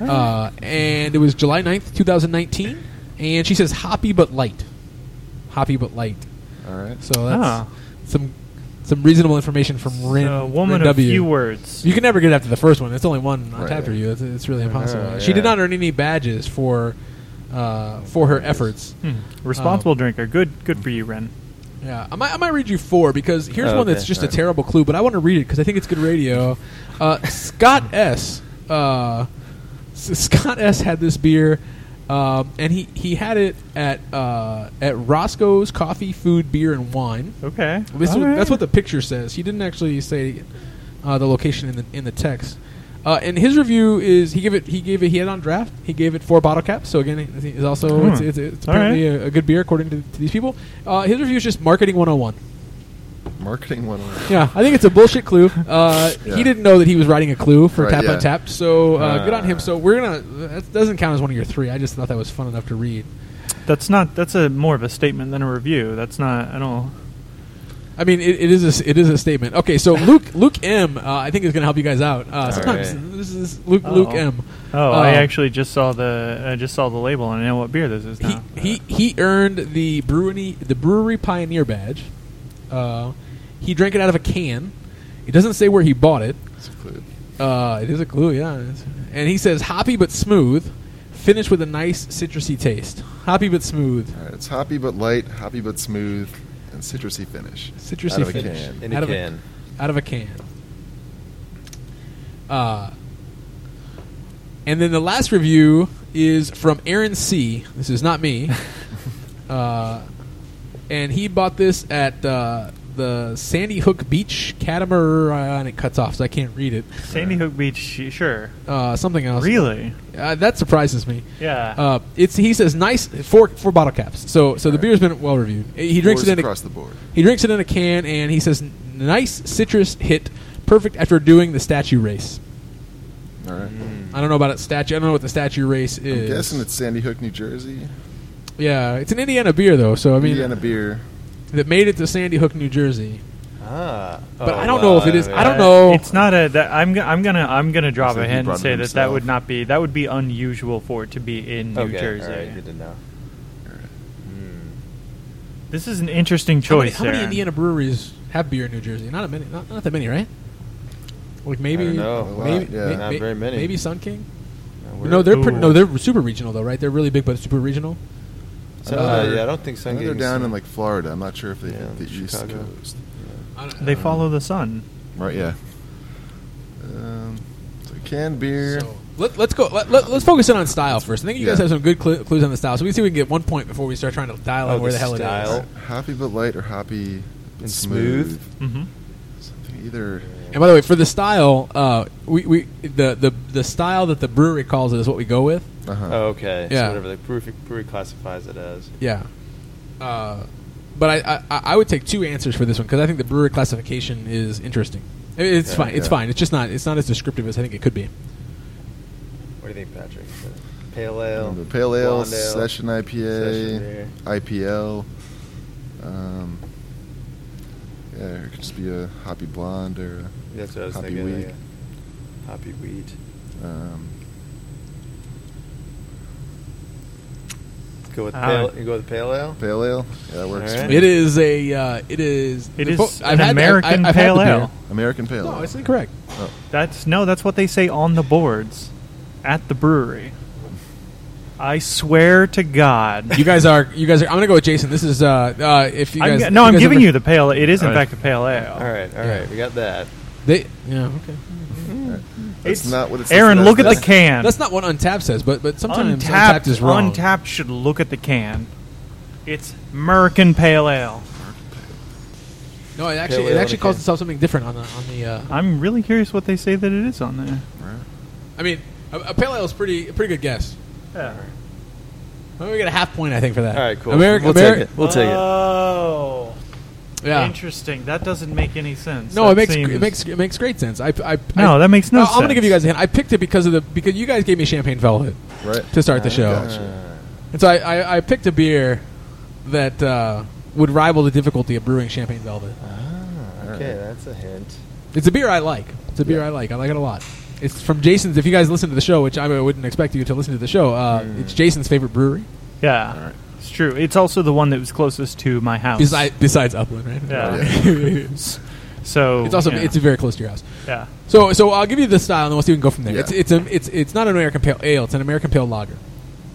right. And it was July 9th, 2019. And she says hoppy but light. All right. So that's some reasonable information from Rin. A woman Rin of W. few words. You can never get it after the first one. It's only one on tap review. It's really impossible. She did not earn any badges for her efforts. Responsible drinker. Good for you, Rin. Yeah, I might read you 4 because here's one that's just a terrible clue, but I want to read it because I think it's good radio. Scott S. Scott S. had this beer. And he had it at Roscoe's Coffee, Food, Beer, and Wine. Okay, that's what the picture says. He didn't actually say the location in the text. And his review is he had it on draft. He gave it 4 bottle caps. So again, it's also it's apparently a good beer according to these people. His review is just marketing 101. Marketing 101. Yeah, I think it's a bullshit clue. He didn't know that he was writing a clue for Tap on Tap, so good on him. So we're gonna. That doesn't count as one of your 3. I just thought that was fun enough to read. That's a more of a statement than a review. That's not. I don't. I mean, it is a statement. Okay, so Luke M. I think is going to help you guys out. Sometimes this is Luke M. Oh, I actually just saw the label and I know what beer this is now. He earned the brewery pioneer badge. He drank it out of a can. It doesn't say where he bought it. It's a clue. It is a clue, yeah. And he says, hoppy but smooth, finished with a nice citrusy taste. Hoppy but smooth. All right, it's hoppy but light, hoppy but smooth, and citrusy finish. Citrusy finish. Out of a can. And then the last review is from Aaron C. This is not me. And he bought this at the Sandy Hook Beach Catamaran, and it cuts off, so I can't read it. Sandy Hook Beach, sure. Something else. Really? That surprises me. Yeah. He says nice four bottle caps. So the beer's been well reviewed. He drinks it across the board. He drinks it in a can, and he says nice citrus hit, perfect after doing the statue race. All right. I don't know about statue. I don't know what the statue race is. I'm guessing it's Sandy Hook, New Jersey. Yeah, it's an Indiana beer though. So I mean, Indiana beer that made it to Sandy Hook, New Jersey. But I don't know if it is. I don't know. It's not a. I'm gonna drop a hint and say that would not be. That would be unusual for it to be in New Jersey. All right, good to know. Right. This is an interesting choice. How many Indiana breweries have beer in New Jersey? Not a many. Not that many, right? Like maybe, not very many. Maybe Sun King. No, they're super regional though, right? They're really big, but super regional. So I don't think Sun King. They're down in like Florida. I'm not sure if they have the East Coast. Yeah. They follow the sun, right? Yeah. So canned beer. So let's go. Let's focus in on style first. I think you guys have some good clues on the style, so we can see if we can get 1 point before we start trying to dial out where the hell it is. Hoppy but light or hoppy and smooth. Mm-hmm. Something either. And by the way, for the style, the style that the brewery calls it is what we go with. Uh-huh. Oh, okay. Yeah. So whatever the brewery classifies it as. Yeah. But I would take two answers for this one because I think the brewery classification is interesting. It's fine. Yeah. It's fine. It's just not. It's not as descriptive as I think it could be. What do you think, Patrick? Pale ale. The pale ale. Session IPA. IPL. Yeah, it could just be a hoppy blonde or a that's what I was hoppy thinking, wheat. Like a hoppy wheat. You go with pale ale. Pale ale. Yeah, that works. Right. It is a. I've pale ale. American pale ale. No, it's incorrect. Oh. That's what they say on the boards, at the brewery. I swear to God, you guys are. I'm gonna go with Jason. This is if you guys. I'm giving you the pale. It is in fact a pale ale. All right, we got that. Okay. Right. That's not what it's. Aaron, look at the can. That's not what Untappd says, but sometimes Untappd is wrong. Untappd should look at the can. It's American pale ale. No, it actually calls itself something different on the. I'm really curious what they say that it is on there. Right. I mean, a pale ale is pretty good guess. Yeah. Well, we got a half point, I think, for that. All right, cool. We'll take it. Oh, yeah. Interesting. That doesn't make any sense. No, it makes great sense. That makes no sense. I'm gonna give you guys a hint. I picked it because you guys gave me Champagne Velvet to start the show, and so I picked a beer that would rival the difficulty of brewing Champagne Velvet. Okay, that's a hint. It's a beer I like. I like it a lot. It's from Jason's. If you guys listen to the show, which I wouldn't expect you to listen to the show, it's Jason's favorite brewery. Yeah, right. It's true. It's also the one that was closest to my house. Besides Upland, right? Yeah. So it's also it's very close to your house. Yeah. So I'll give you the style, and then we'll see if we can go from there. Yeah. It's not an American pale ale. It's an American pale lager.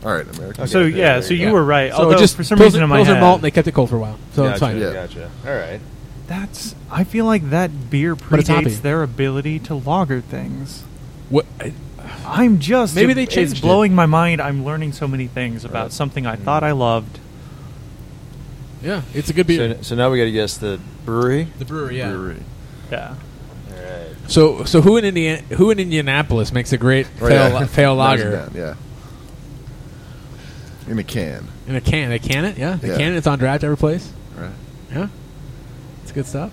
All right, American. Okay. So yeah, so you were right. So although for some reason in my head, malt, and they kept it cold for a while, so it's fine. Yeah. Gotcha. All right. I feel like that beer predates their ability to lager things. What? I'm just... Maybe they changed it. It's blowing my mind. I'm learning so many things about something I thought I loved. Yeah, it's a good beer. So now we got to guess the brewery? The brewery, yeah. Yeah. All right. So who in Indianapolis makes a great pale lager? Yeah. In a can. They can it, yeah. They can it. It's on draft every place. Right. Yeah. It's good stuff.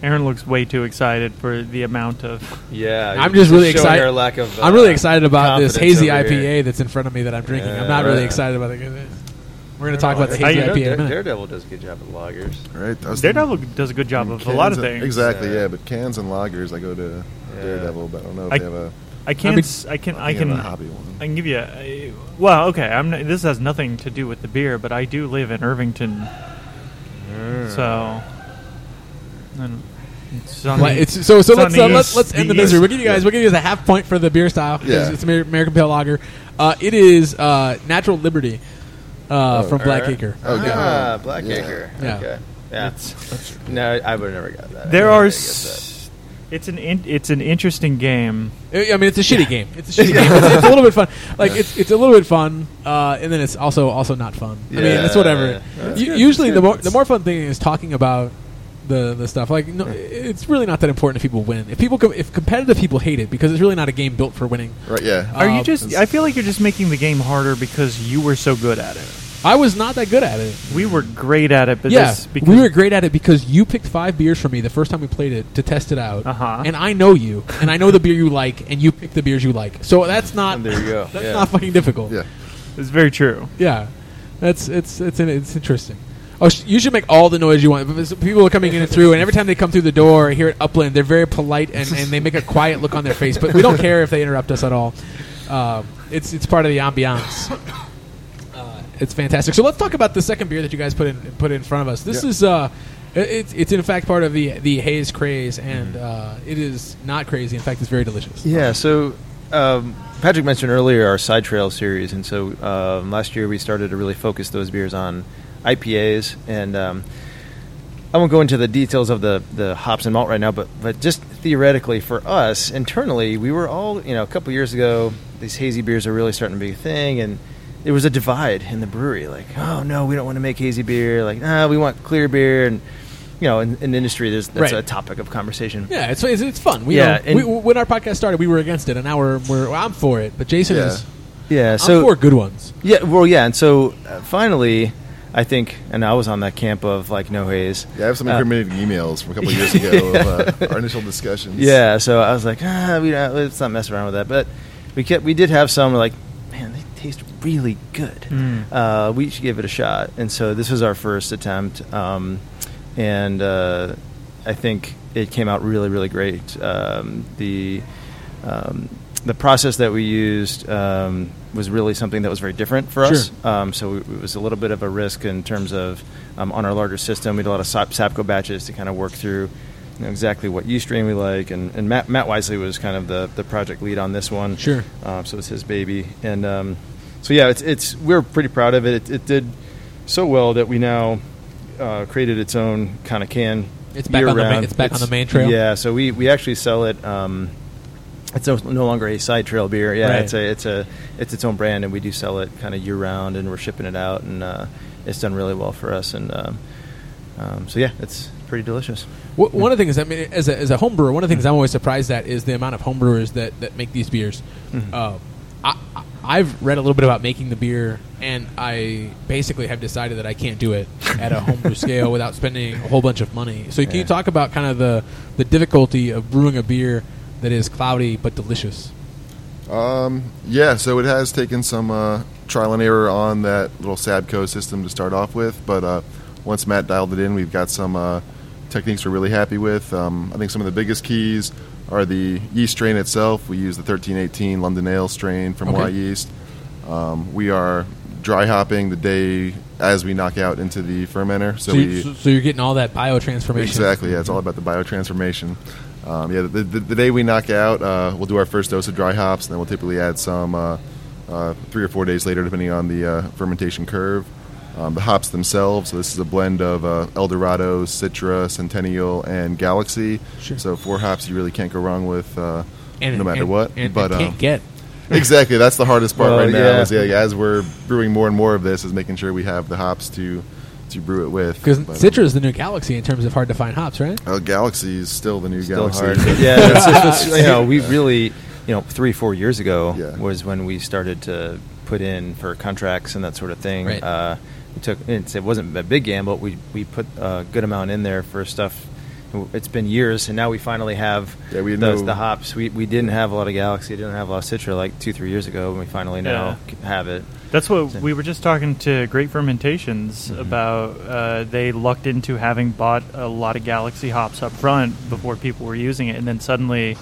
Aaron looks way too excited for the amount of. Yeah, I'm just really excited. I'm really excited about this hazy IPA that's in front of me that I'm drinking. I'm not really excited about it. We're going to talk about the hazy IPA in a minute. Daredevil does a good job at lagers. Right. Daredevil does a good job of a lot of things. Exactly. Yeah, but cans and lagers, I go to Daredevil, but I don't know if they have a. I can give you. Well, okay. This has nothing to do with the beer, but I do live in Irvington, so. Let's end the misery. We'll give you guys a half point for the beer style. Yeah. It's American pale lager. It is Natural Liberty from Black Acre. Black Acre. Yeah. Okay. Yeah. That's, no, I would have never got that. There are It's an interesting game. I mean, it's a shitty game. It's a shitty game. It's a little bit fun. Like it's a little bit fun, and then it's also not fun. Yeah. I mean, it's whatever. Yeah. Usually, the more fun thing is talking about the stuff. Like, no, it's really not that important if people win. If competitive people hate it because it's really not a game built for winning. Right? Yeah. Are you just? I feel like you're just making the game harder because you were so good at it. I was not that good at it. We were great at it. We were great at it because you picked 5 beers for me the first time we played it to test it out. Uh-huh. And I know you, and I know the beer you like, and you pick the beers you like. So that's not that's not fucking difficult. Yeah, it's very true. Yeah, it's interesting. Oh, you should make all the noise you want. People are coming in and through, and every time they come through the door here at Upland, they're very polite and they make a quiet look on their face. But we don't care if they interrupt us at all. It's part of the ambiance. It's fantastic. So let's talk about the second beer that you guys put in front of us. This is it's in fact part of the haze craze, and it is not crazy. In fact, it's very delicious. Yeah. So Patrick mentioned earlier our Side Trail series, and so last year we started to really focus those beers on IPAs. And I won't go into the details of the hops and malt right now, but just theoretically for us internally, we were all a couple years ago, these hazy beers are really starting to be a thing, and there was a divide in the brewery, like, oh no, we don't want to make hazy beer, like, nah, we want clear beer, and in industry, that's a topic of conversation. Yeah, it's fun. When our podcast started, we were against it, and now I'm for it, but Jason is. Yeah, I'm for good ones. Yeah, well, yeah, and so finally, I think, and I was on that camp of like no haze. Yeah, I have some incriminating emails from a couple of years ago of our initial discussions. Yeah, so I was like, let's not mess around with that, but we did have some like, man, they taste really good. We should give it a shot, and so this was our first attempt, and I think it came out really, really great. The process that we used was really something that was very different for us. So it was a little bit of a risk in terms of on our larger system. We did a lot of Sabco batches to kind of work through exactly what yeast strain we like, and Matt Wisely was kind of the project lead on this one. Sure. So it's his baby, and so yeah, we're pretty proud of it. It did so well that we now created its own kind of can. It's back year-round. It's back on the main trail. Yeah, so we actually sell it. It's no longer a side trail beer. Yeah, right. It's its own brand, and we do sell it kind of year round, and we're shipping it out, and it's done really well for us. And so yeah, it's pretty delicious. One of the things, I mean, as a home brewer, one of the things I'm always surprised at is the amount of home brewers that make these beers. Mm-hmm. I've read a little bit about making the beer, and I basically have decided that I can't do it at a homebrew scale without spending a whole bunch of money. So can you talk about kind of the difficulty of brewing a beer that is cloudy but delicious? Yeah, so it has taken some trial and error on that little Sabco system to start off with, but once Matt dialed it in, we've got some techniques we're really happy with. I think some of the biggest keys are the yeast strain itself. We use the 1318 London Ale strain from Y Yeast. We are dry hopping the day as we knock out into the fermenter. So you're getting all that biotransformation. Exactly, yeah. It's all about the biotransformation. The day we knock out, we'll do our first dose of dry hops, and then we'll typically add some 3 or 4 days later, depending on the fermentation curve. The hops themselves, so this is a blend of Eldorado, Citra, Centennial, and Galaxy. Sure. So 4 hops you really can't go wrong with no matter what. And can't get. Exactly. That's the hardest part now. Is, as we're brewing more and more of this, is making sure we have the hops to brew it with. Because Citra is the new Galaxy in terms of hard-to-find hops, right? Galaxy is still the new Galaxy. We really, 3 or 4 years ago was when we started to put in for contracts and that sort of thing. Right. It wasn't a big gamble. We put a good amount in there for stuff. It's been years, and now we finally have the hops. We didn't have a lot of Galaxy, didn't have a lot of Citra like 2-3 years ago, and we finally now have it. That's what we were just talking to Great Fermentations about. They lucked into having bought a lot of Galaxy hops up front before people were using it, and then suddenly,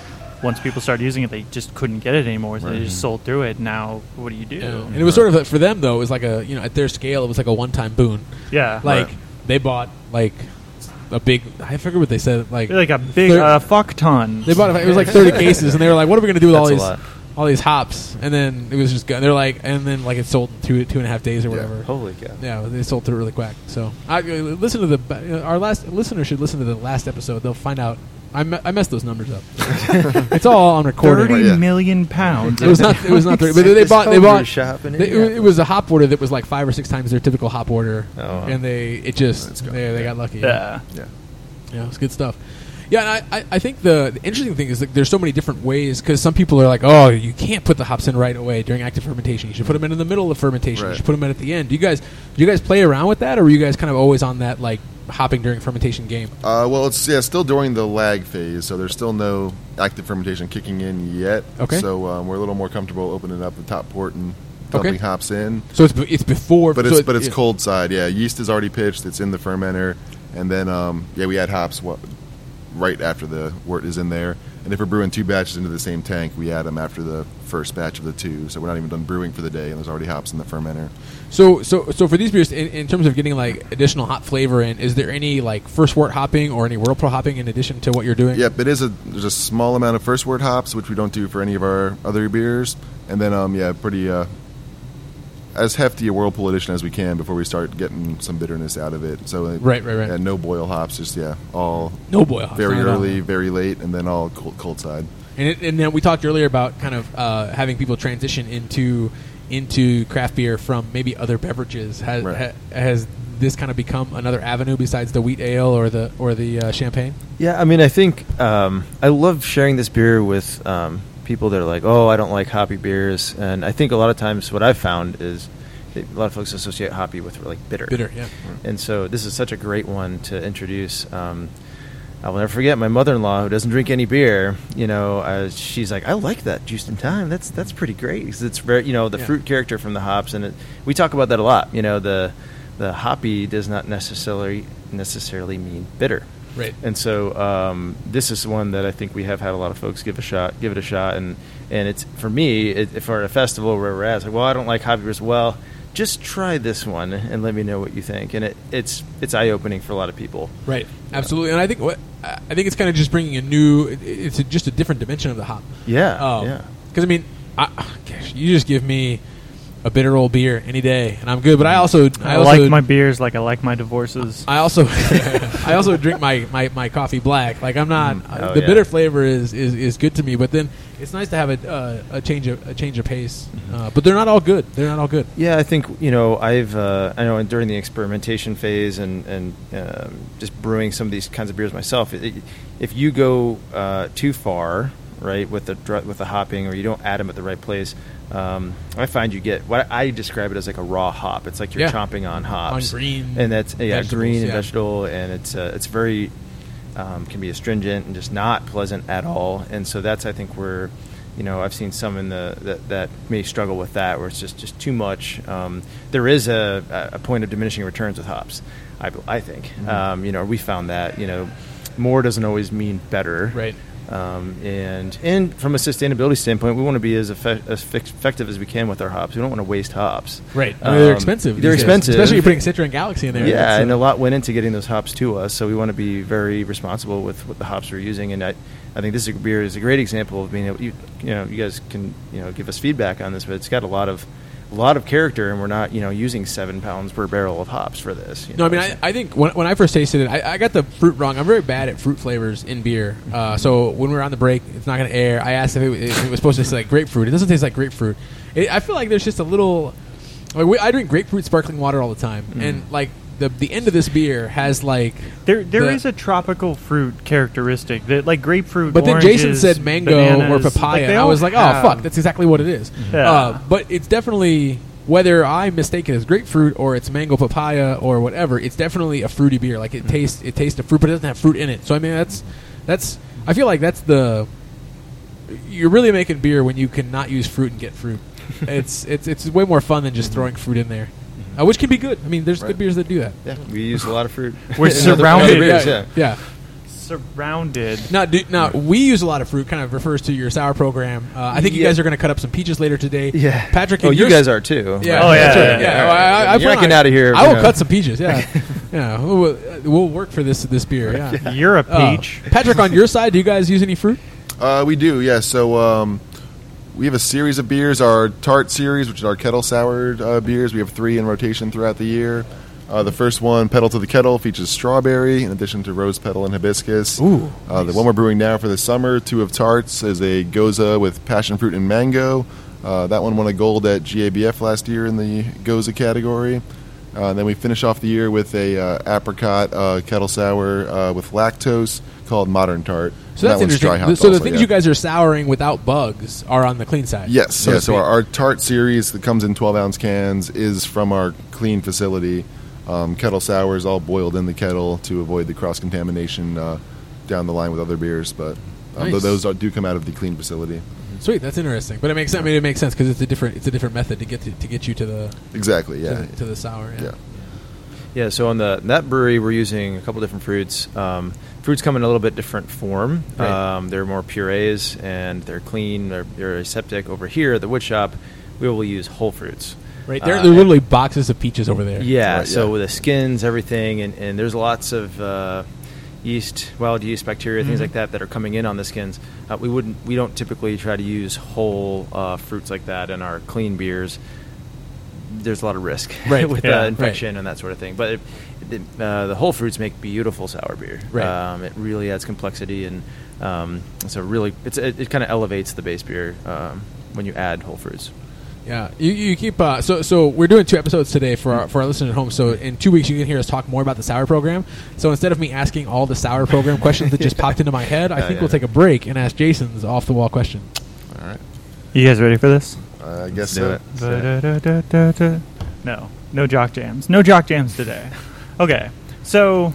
once people started using it, they just couldn't get it anymore, so they just sold through it. Now, what do you do? Yeah. And it was sort of like, for them, though, it was like a, at their scale, it was like a one-time boon. Yeah. Like, they bought, like, a big, I forget what they said, like... Like a big fuck ton. They bought, it was like 30 cases, and they were like, what are we going to do with all these hops? And then it was just, they're like, and then, like, it sold 2.5 days or whatever. Holy cow. Yeah, they sold through really quick. So, our listeners should listen to the last episode. They'll find out I messed those numbers up. It's all on recording. 30 million pounds. It was not 30. But they bought. It was a hop order that was like 5 or 6 times their typical hop order, and they got lucky. Yeah, it was good stuff. Yeah, and I think the interesting thing is that there's so many different ways, because some people are like, oh, you can't put the hops in right away during active fermentation. You should put them in the middle of fermentation. Right. You should put them in at the end. Do you guys play around with that, or were you guys kind of always on that like hopping during fermentation game? Well, it's still during the lag phase, so there's still no active fermentation kicking in yet. Okay. So we're a little more comfortable opening up the top port and dumping hops in. So it's before, but it's cold side. Yeah, yeast is already pitched. It's in the fermenter, and then we add hops. Right after the wort is in there. And if we're brewing 2 batches into the same tank, we add them after the first batch of the 2. So we're not even done brewing for the day, and there's already hops in the fermenter. So for these beers, in terms of getting like additional hop flavor in, is there any like first wort hopping or any whirlpool hopping in addition to what you're doing? Yep, there's a small amount of first wort hops, which we don't do for any of our other beers. And then, pretty as hefty a whirlpool addition as we can before we start getting some bitterness out of it. So right. And no boil hops, just all no boil hops, very early, very late, and then all cold side. And then we talked earlier about kind of having people transition into craft beer from maybe other beverages. Has this kind of become another avenue besides the wheat ale or the champagne? Yeah, I mean, I think I love sharing this beer with. People that are like, oh, I don't like hoppy beers. And I think a lot of times what I've found is a lot of folks associate hoppy with like bitter. Bitter, yeah. And so this is such a great one to introduce. I will never forget my mother-in-law, who doesn't drink any beer. She's like, I like that Juiced in Time. That's pretty great, because it's very, the fruit character from the hops, and we talk about that a lot. The hoppy does not necessarily mean bitter. Right. And so this is one that I think we have had a lot of folks give it a shot. And it's, for me, if we're at a festival where we're at, it's like, well, I don't like hoppy beers. Well, just try this one and let me know what you think. And it's eye-opening for a lot of people. Right. Absolutely. And I think it's kind of just bringing just a different dimension of the hop. Yeah. Because, I mean, you just give me a bitter old beer any day, and I'm good. But I also like my beers like I like my divorces. I also drink my coffee black. Like I'm not the bitter flavor is good to me. But then it's nice to have a change of pace. But they're not all good. Yeah, I think I know during the experimentation phase and just brewing some of these kinds of beers myself. If you go too far, right, with the hopping, or you don't add them at the right place. I find you get what I describe it as like a raw hop. It's like you're chomping on hops, on green, and that's green and vegetable, and it's very can be astringent and just not pleasant at all. And so that's I think where I've seen some in that may struggle with that, where it's just too much. There is a point of diminishing returns with hops, I think. Mm-hmm. We found that more doesn't always mean better, right? And from a sustainability standpoint, we want to be as effective as we can with our hops. We don't want to waste hops. Right. I mean, they're expensive. Especially if you're putting Citra and Galaxy in there. Yeah, and a lot went into getting those hops to us, so we want to be very responsible with what the hops we're using. And I think this beer is a great example of being able, you guys can, give us feedback on this, but it's got a lot of character, and we're not, using 7 pounds per barrel of hops for this. No, I mean, I think when I first tasted it, I got the fruit wrong. I'm very bad at fruit flavors in beer. So when we were on the break, it's not going to air. I asked if it was supposed to taste like grapefruit. It doesn't taste like grapefruit. I feel like there's just a little. Like, I drink grapefruit sparkling water all the time, and like the end of this beer has like there is a tropical fruit characteristic that like grapefruit. But then Jason said mango, bananas, or papaya, and I was like, oh fuck, that's exactly what it is. Yeah. But it's definitely, whether I mistake it as grapefruit or it's mango, papaya, or whatever, it's definitely a fruity beer. Like it tastes of fruit, but it doesn't have fruit in it. So I mean, that's I feel like that's the you're really making beer when you cannot use fruit and get fruit. it's way more fun than just throwing fruit in there. Which can be good. I mean, there's good beers that do that. Yeah, we use a lot of fruit. We're surrounded. Beers, yeah. Surrounded. Now, we use a lot of fruit kind of refers to your sour program. I think you guys are going to cut up some peaches later today. Yeah. Patrick, and you guys are too. Yeah. Oh, yeah. That's right. Yeah. Right. You're not getting out of here. I will cut some peaches, yeah. Yeah. We'll work for this beer, yeah. You're a peach. Patrick, on your side, do you guys use any fruit? We do, yeah. So, we have a series of beers, our tart series, which is our kettle-soured beers. We have 3 in rotation throughout the year. The first one, Petal to the Kettle, features strawberry in addition to rose petal and hibiscus. Ooh, nice. The one we're brewing now for the summer, Two of Tarts, is a Goza with passion fruit and mango. That one won a gold at GABF last year in the Goza category. And then we finish off the year with a apricot kettle sour with lactose called Modern Tart. So that's interesting. Dry hopped also, the things you guys are souring without bugs are on the clean side. Yes. So, so our tart series that comes in 12-ounce cans is from our clean facility. Kettle sours all boiled in the kettle to avoid the cross-contamination down the line with other beers. But nice. those do come out of the clean facility. Sweet, that's interesting, but it makes sense. I mean, it makes sense because it's a different method to get you to the to the sour. Yeah. So on that brewery, we're using a couple different fruits. Fruits come in a little bit different form. Right. They're more purees and they're clean. They're aseptic. Over here at the wood shop, we will use whole fruits. Right, they're literally boxes of peaches over there. Yeah. Right, so with the skins, everything, and there's lots of. Wild yeast, bacteria, things like that are coming in on the skins. We don't typically try to use whole fruits like that in our clean beers. There's a lot of risk with infection and that sort of thing. But the whole fruits make beautiful sour beer. Right. It really adds complexity and so really it kind of elevates the base beer when you add whole fruits. Yeah, you keep so we're doing two episodes today for our listeners at home. So in 2 weeks, you can hear us talk more about the sour program. So instead of me asking all the sour program questions that just popped into my head, I think we'll take a break and ask Jason's off the wall question. All right, you guys ready for this? I guess so. No jock jams. No jock jams today. Okay, so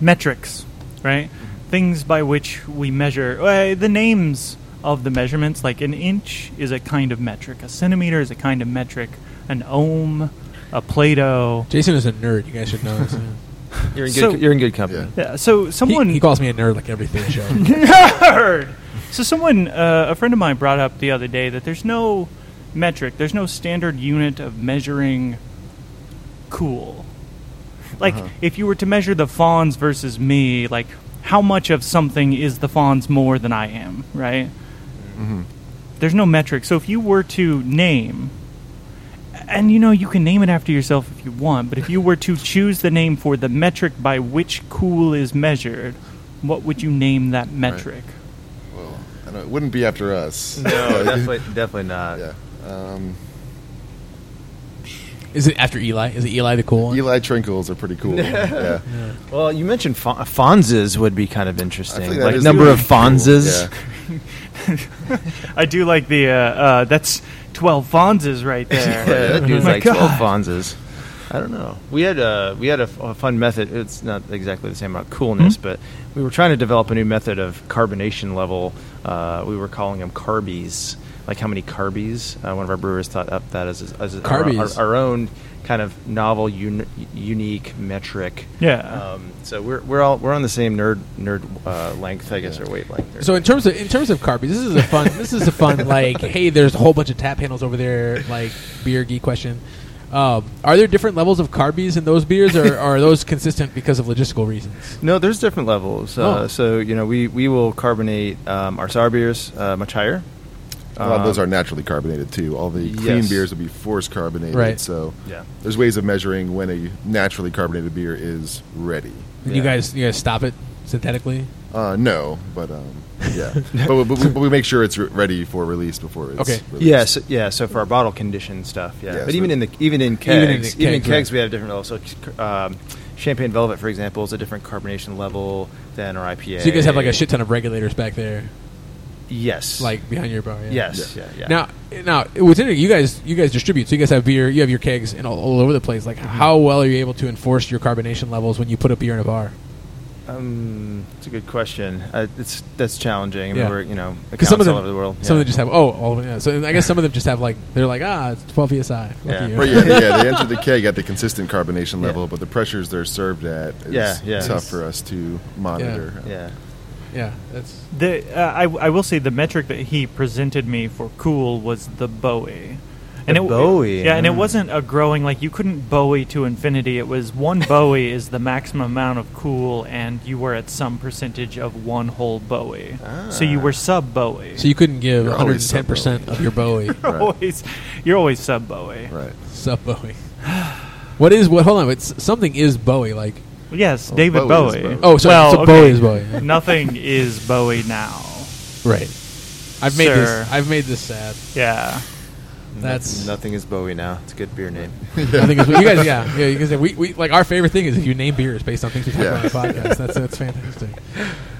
metrics, right? Things by which we measure the names of the measurements, like an inch is a kind of metric, a centimeter is a kind of metric, an ohm, a Play-Doh. Jason is a nerd. You guys should know this. You're in good company. Yeah. So someone he calls me a nerd like everything show. Nerd. So someone, a friend of mine, brought up the other day that there's no metric, there's no standard unit of measuring. Cool. Like if you were to measure the Fonz versus me, like how much of something is the Fonz more than I am, right? Mm-hmm. There's no metric. So if you were to name, and you can name it after yourself if you want, but if you were to choose the name for the metric by which cool is measured, what would you name that metric? Right. Well, I don't know, it wouldn't be after us. No, definitely not. Yeah. Is it after Eli? Is it Eli the cool one? Eli Trinkles are pretty cool. Yeah. Well, you mentioned Fonzes would be kind of interesting. Like number of Fonzes. Cool. Yeah. I do like the that's 12 Fonzes right there. Yeah, that dude's like 12 Fonzes. I don't know. We had a fun method. It's not exactly the same about coolness, but we were trying to develop a new method of carbonation level. We were calling them carbies. Like how many carbies? One of our brewers thought up that as our own kind of novel, unique metric. Yeah. So we're on the same nerd length, I guess, or weight length. So in terms of carbies, this is a fun like hey, there's a whole bunch of tap handles over there, like beer geek question. Are there different levels of carbies in those beers, or are those consistent because of logistical reasons? No, there's different levels. So we will carbonate our sour beers much higher. A lot of those are naturally carbonated, too. All the clean beers would be forced carbonated. Right. So there's ways of measuring when a naturally carbonated beer is ready. And you guys stop it synthetically? No, but but we make sure it's ready for release before it's released. So for our bottle conditioned stuff, But even in kegs, we have different levels. So Champagne Velvet, for example, is a different carbonation level than our IPA. So you guys have like a shit ton of regulators back there. Yes. Like behind your bar. Yeah. Yes. Yeah. Yeah, yeah. Now, what's interesting, you guys distribute. So you guys have beer, you have your kegs and all over the place. Like how well are you able to enforce your carbonation levels when you put a beer in a bar? It's a good question. That's challenging. I mean, we're, accounts some of them, all over the world. Some of them just have all of them. So I guess some of them just have like they're like it's 12 psi. They enter the keg at the consistent carbonation level, but the pressures they're served at is tough for us to monitor. Yeah, that's the. I will say the metric that he presented me for cool was the Bowie, and it wasn't a growing like you couldn't Bowie to infinity. It was one Bowie is the maximum amount of cool, and you were at some percentage of one whole Bowie, so you were sub Bowie. So you couldn't give 110% of your Bowie. You're always sub Bowie. Right, sub Bowie. What is what? Hold on. It's something is Bowie like. Yes, well, David Bowie. Bowie. Oh, sorry. Well, so okay. Bowie is Bowie. Nothing is Bowie now. Right. I've made this sad. Yeah. That's nothing is Bowie now. It's a good beer name. Nothing is Bowie. You guys, yeah. You guys, we like our favorite thing is if you name beers based on things we talk about on the podcast. That's fantastic.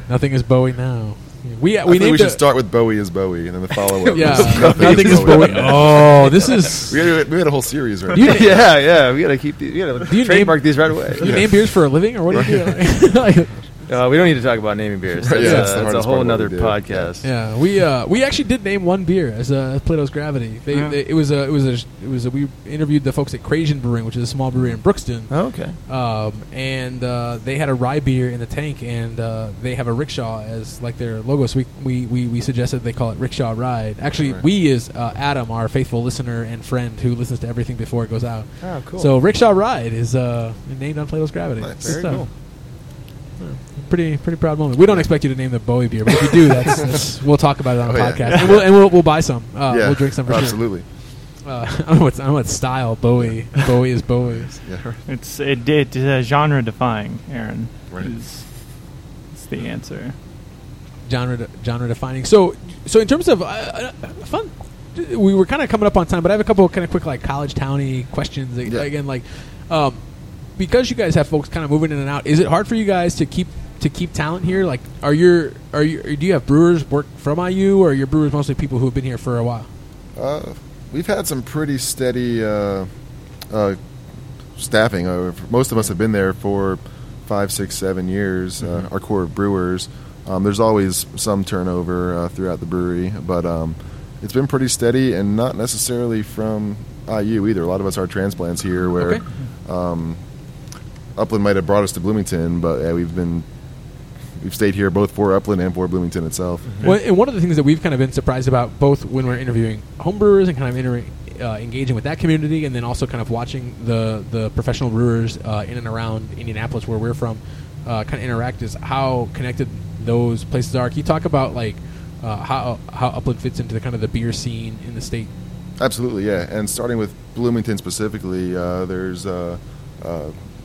Nothing is Bowie now. I think we should start with Bowie is Bowie and then the follow up. Yeah, nothing is Bowie. Oh, this is we had a whole series right now. Yeah. We gotta keep these. We gotta trademark these right away. You name beers for a living, or what do you do? We don't need to talk about naming beers. That's a whole other podcast. Yeah, we actually did name one beer as Plato's Gravity. We interviewed the folks at Krajan Brewing, which is a small brewery in Brookston. Oh, okay. And they had a rye beer in the tank, and they have a rickshaw as like their logo. So we suggested they call it Rickshaw Ride. Actually, we is Adam, our faithful listener and friend who listens to everything before it goes out. Oh, cool. So Rickshaw Ride is named on Plato's Gravity. Nice. Very cool. Pretty proud moment. We don't expect you to name the Bowie beer, but if you do, that's we'll talk about it on the podcast, yeah. and we'll buy some. We'll drink some for absolutely. Sure. Absolutely. I don't know what style Bowie. Bowie is Bowie. Yeah. It's genre defying. Aaron, right. It's the answer. Genre defining. So in terms of fun. We were kind of coming up on time, but I have a couple of kind of quick like college towny questions again. Like because you guys have folks kind of moving in and out, is it hard for you guys to keep talent here? Like, do you have brewers work from IU, or are your brewers mostly people who have been here for a while? We've had some pretty steady staffing. Most of us have been there for 5, 6, 7 years, our core of brewers. There's always some turnover throughout the brewery, but it's been pretty steady and not necessarily from IU either. A lot of us are transplants here where Upland might have brought us to Bloomington, but We've stayed here both for Upland and for Bloomington itself. Mm-hmm. Well, and one of the things that we've kind of been surprised about, both when we're interviewing homebrewers and kind of engaging with that community, and then also kind of watching the professional brewers in and around Indianapolis, where we're from, kind of interact, is how connected those places are. Can you talk about like how Upland fits into the kind of the beer scene in the state? Absolutely, yeah. And starting with Bloomington specifically, there's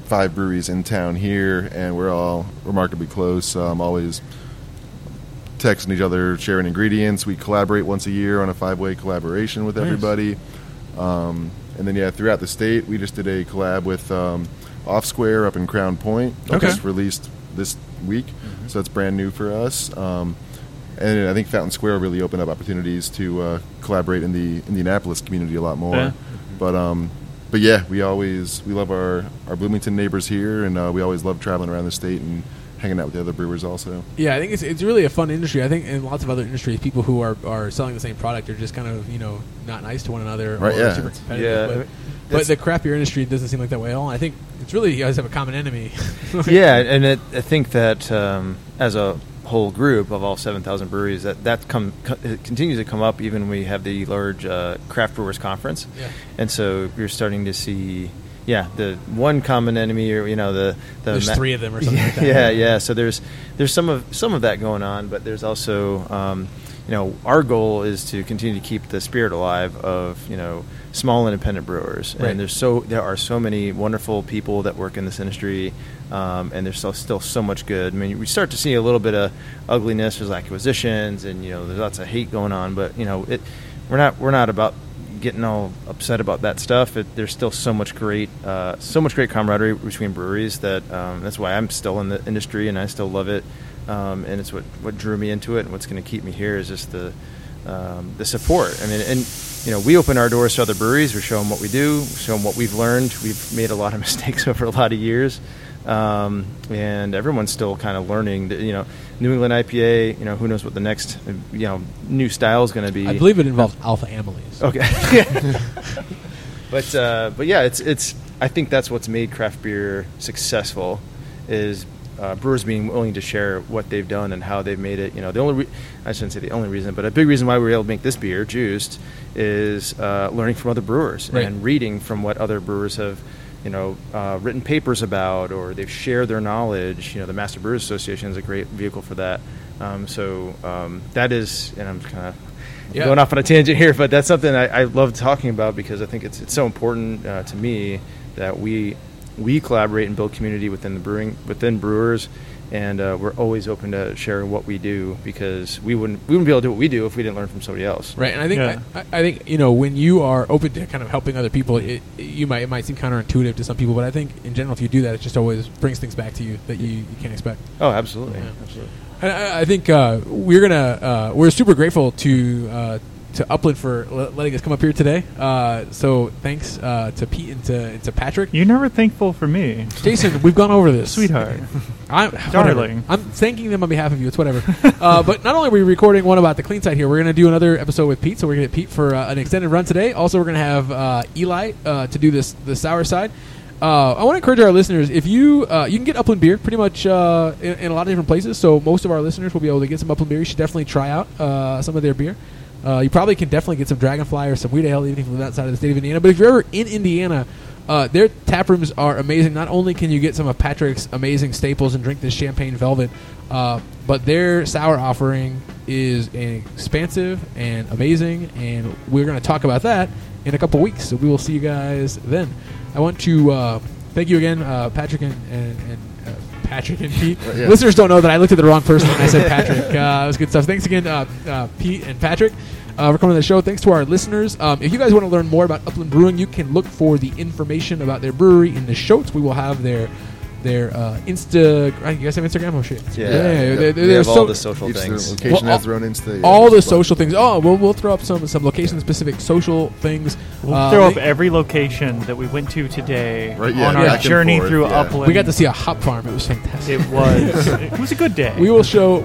5 breweries in town here, and we're all remarkably close, always texting each other, sharing ingredients. We collaborate once a year on a 5-way collaboration with everybody. And then, throughout the state, we just did a collab with Off Square up in Crown Point. Just released this week, so that's brand new for us. And I think Fountain Square really opened up opportunities to collaborate in the Indianapolis community a lot more. Yeah. But yeah, we love our Bloomington neighbors here, and we always love traveling around the state and hanging out with the other brewers also. Yeah, I think it's really a fun industry. I think in lots of other industries, people who are selling the same product are just kind of, not nice to one another. Right, yeah. Super competitive. Yeah. But the craft beer industry doesn't seem like that way at all. I think it's really, you guys have a common enemy. Yeah, and I think that as a whole group of all 7,000 breweries, it continues to come up even when we have the large craft brewers conference, and so you're starting to see the one common enemy, or there's 3 of them or something like that. So there's some of that going on, but there's also our goal is to continue to keep the spirit alive of small independent brewers, and there are so many wonderful people that work in this industry, and there's still so much good. I mean, we start to see a little bit of ugliness. There's acquisitions, and there's lots of hate going on. But we're not about getting all upset about that stuff. There's still so much great camaraderie between breweries that that's why I'm still in the industry and I still love it. And it's what drew me into it, and what's going to keep me here is just the support. I mean, and we open our doors to other breweries. We show them what we do, show them what we've learned. We've made a lot of mistakes over a lot of years, and everyone's still kind of learning. New England IPA. Who knows what the next new style is going to be? I believe it involves alpha amylase. Okay, but yeah, it's. I think that's what's made craft beer successful, is brewers being willing to share what they've done and how they've made it. I shouldn't say the only reason, but a big reason why we were able to make this beer, Juiced, is learning from other brewers and reading from what other brewers have, written papers about, or they've shared their knowledge. The Master Brewers Association is a great vehicle for that. That is, and I'm kind of going off on a tangent here, but that's something I love talking about, because I think it's so important to me that we collaborate and build community within brewers, and we're always open to sharing what we do, because we wouldn't be able to do what we do if we didn't learn from somebody else. Right, and I think I think, you know, when you are open to kind of helping other people, it might seem counterintuitive to some people, but I think in general, if you do that, it just always brings things back to you that you can't expect. Oh, absolutely, yeah. Absolutely. And I think we're super grateful to Upland for letting us come up here today. So thanks to Pete and to Patrick. You're never thankful for me. Jason, we've gone over this. Sweetheart. Darling. I'm thanking them on behalf of you. It's whatever. But not only are we recording one about the clean side here, we're going to do another episode with Pete. So we're going to get Pete for an extended run today. Also, we're going to have Eli to do the sour side. I want to encourage our listeners, if you can get Upland beer pretty much in a lot of different places. So most of our listeners will be able to get some Upland beer. You should definitely try out some of their beer. You probably can definitely get some Dragonfly or some Wheat Ale, even if you live outside of the state of Indiana. But if you're ever in Indiana, their tap rooms are amazing. Not only can you get some of Patrick's amazing staples and drink this Champagne Velvet, but their sour offering is expansive and amazing, and we're going to talk about that in a couple weeks. So we will see you guys then. I want to thank you again, Patrick and Patrick and Pete. Yeah. Listeners don't know that I looked at the wrong person when I said Patrick. It was good stuff. Thanks again, Pete and Patrick, for coming to the show. Thanks to our listeners. If you guys want to learn more about Upland Brewing, you can look for the information about their brewery in the show notes. We will have their Insta. You guys have Instagram? Oh, shit. Yeah. They have all the social things. Location has their own Insta. All the social things. Oh, we'll throw up some location-specific social things. We'll throw up every location that we went to today on our journey through Upland. We got to see a hop farm. It was fantastic. It was. It was a good day. We will throw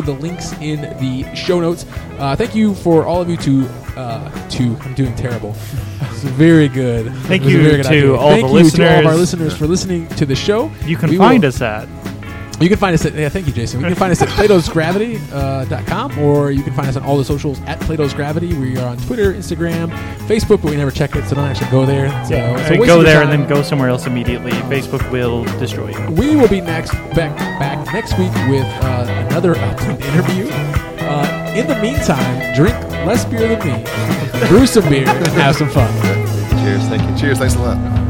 the links in the show notes. Thank you for all of you to I'm doing terrible. Very good. Thank you to all the listeners. Thank you to all of our listeners for listening to the show. You can find us at. Yeah, thank you, Jason. You can find us at platosgravity.com, or you can find us on all the socials at Plato's Gravity. We are on Twitter, Instagram, Facebook, but we never check it, so don't actually go there. So, go there and then go somewhere else immediately. Facebook will destroy you. We will be back next week with another Upland interview. In the meantime, drink less beer than me, brew some beer, and have some fun. Cheers. Thank you. Cheers. Thanks a lot.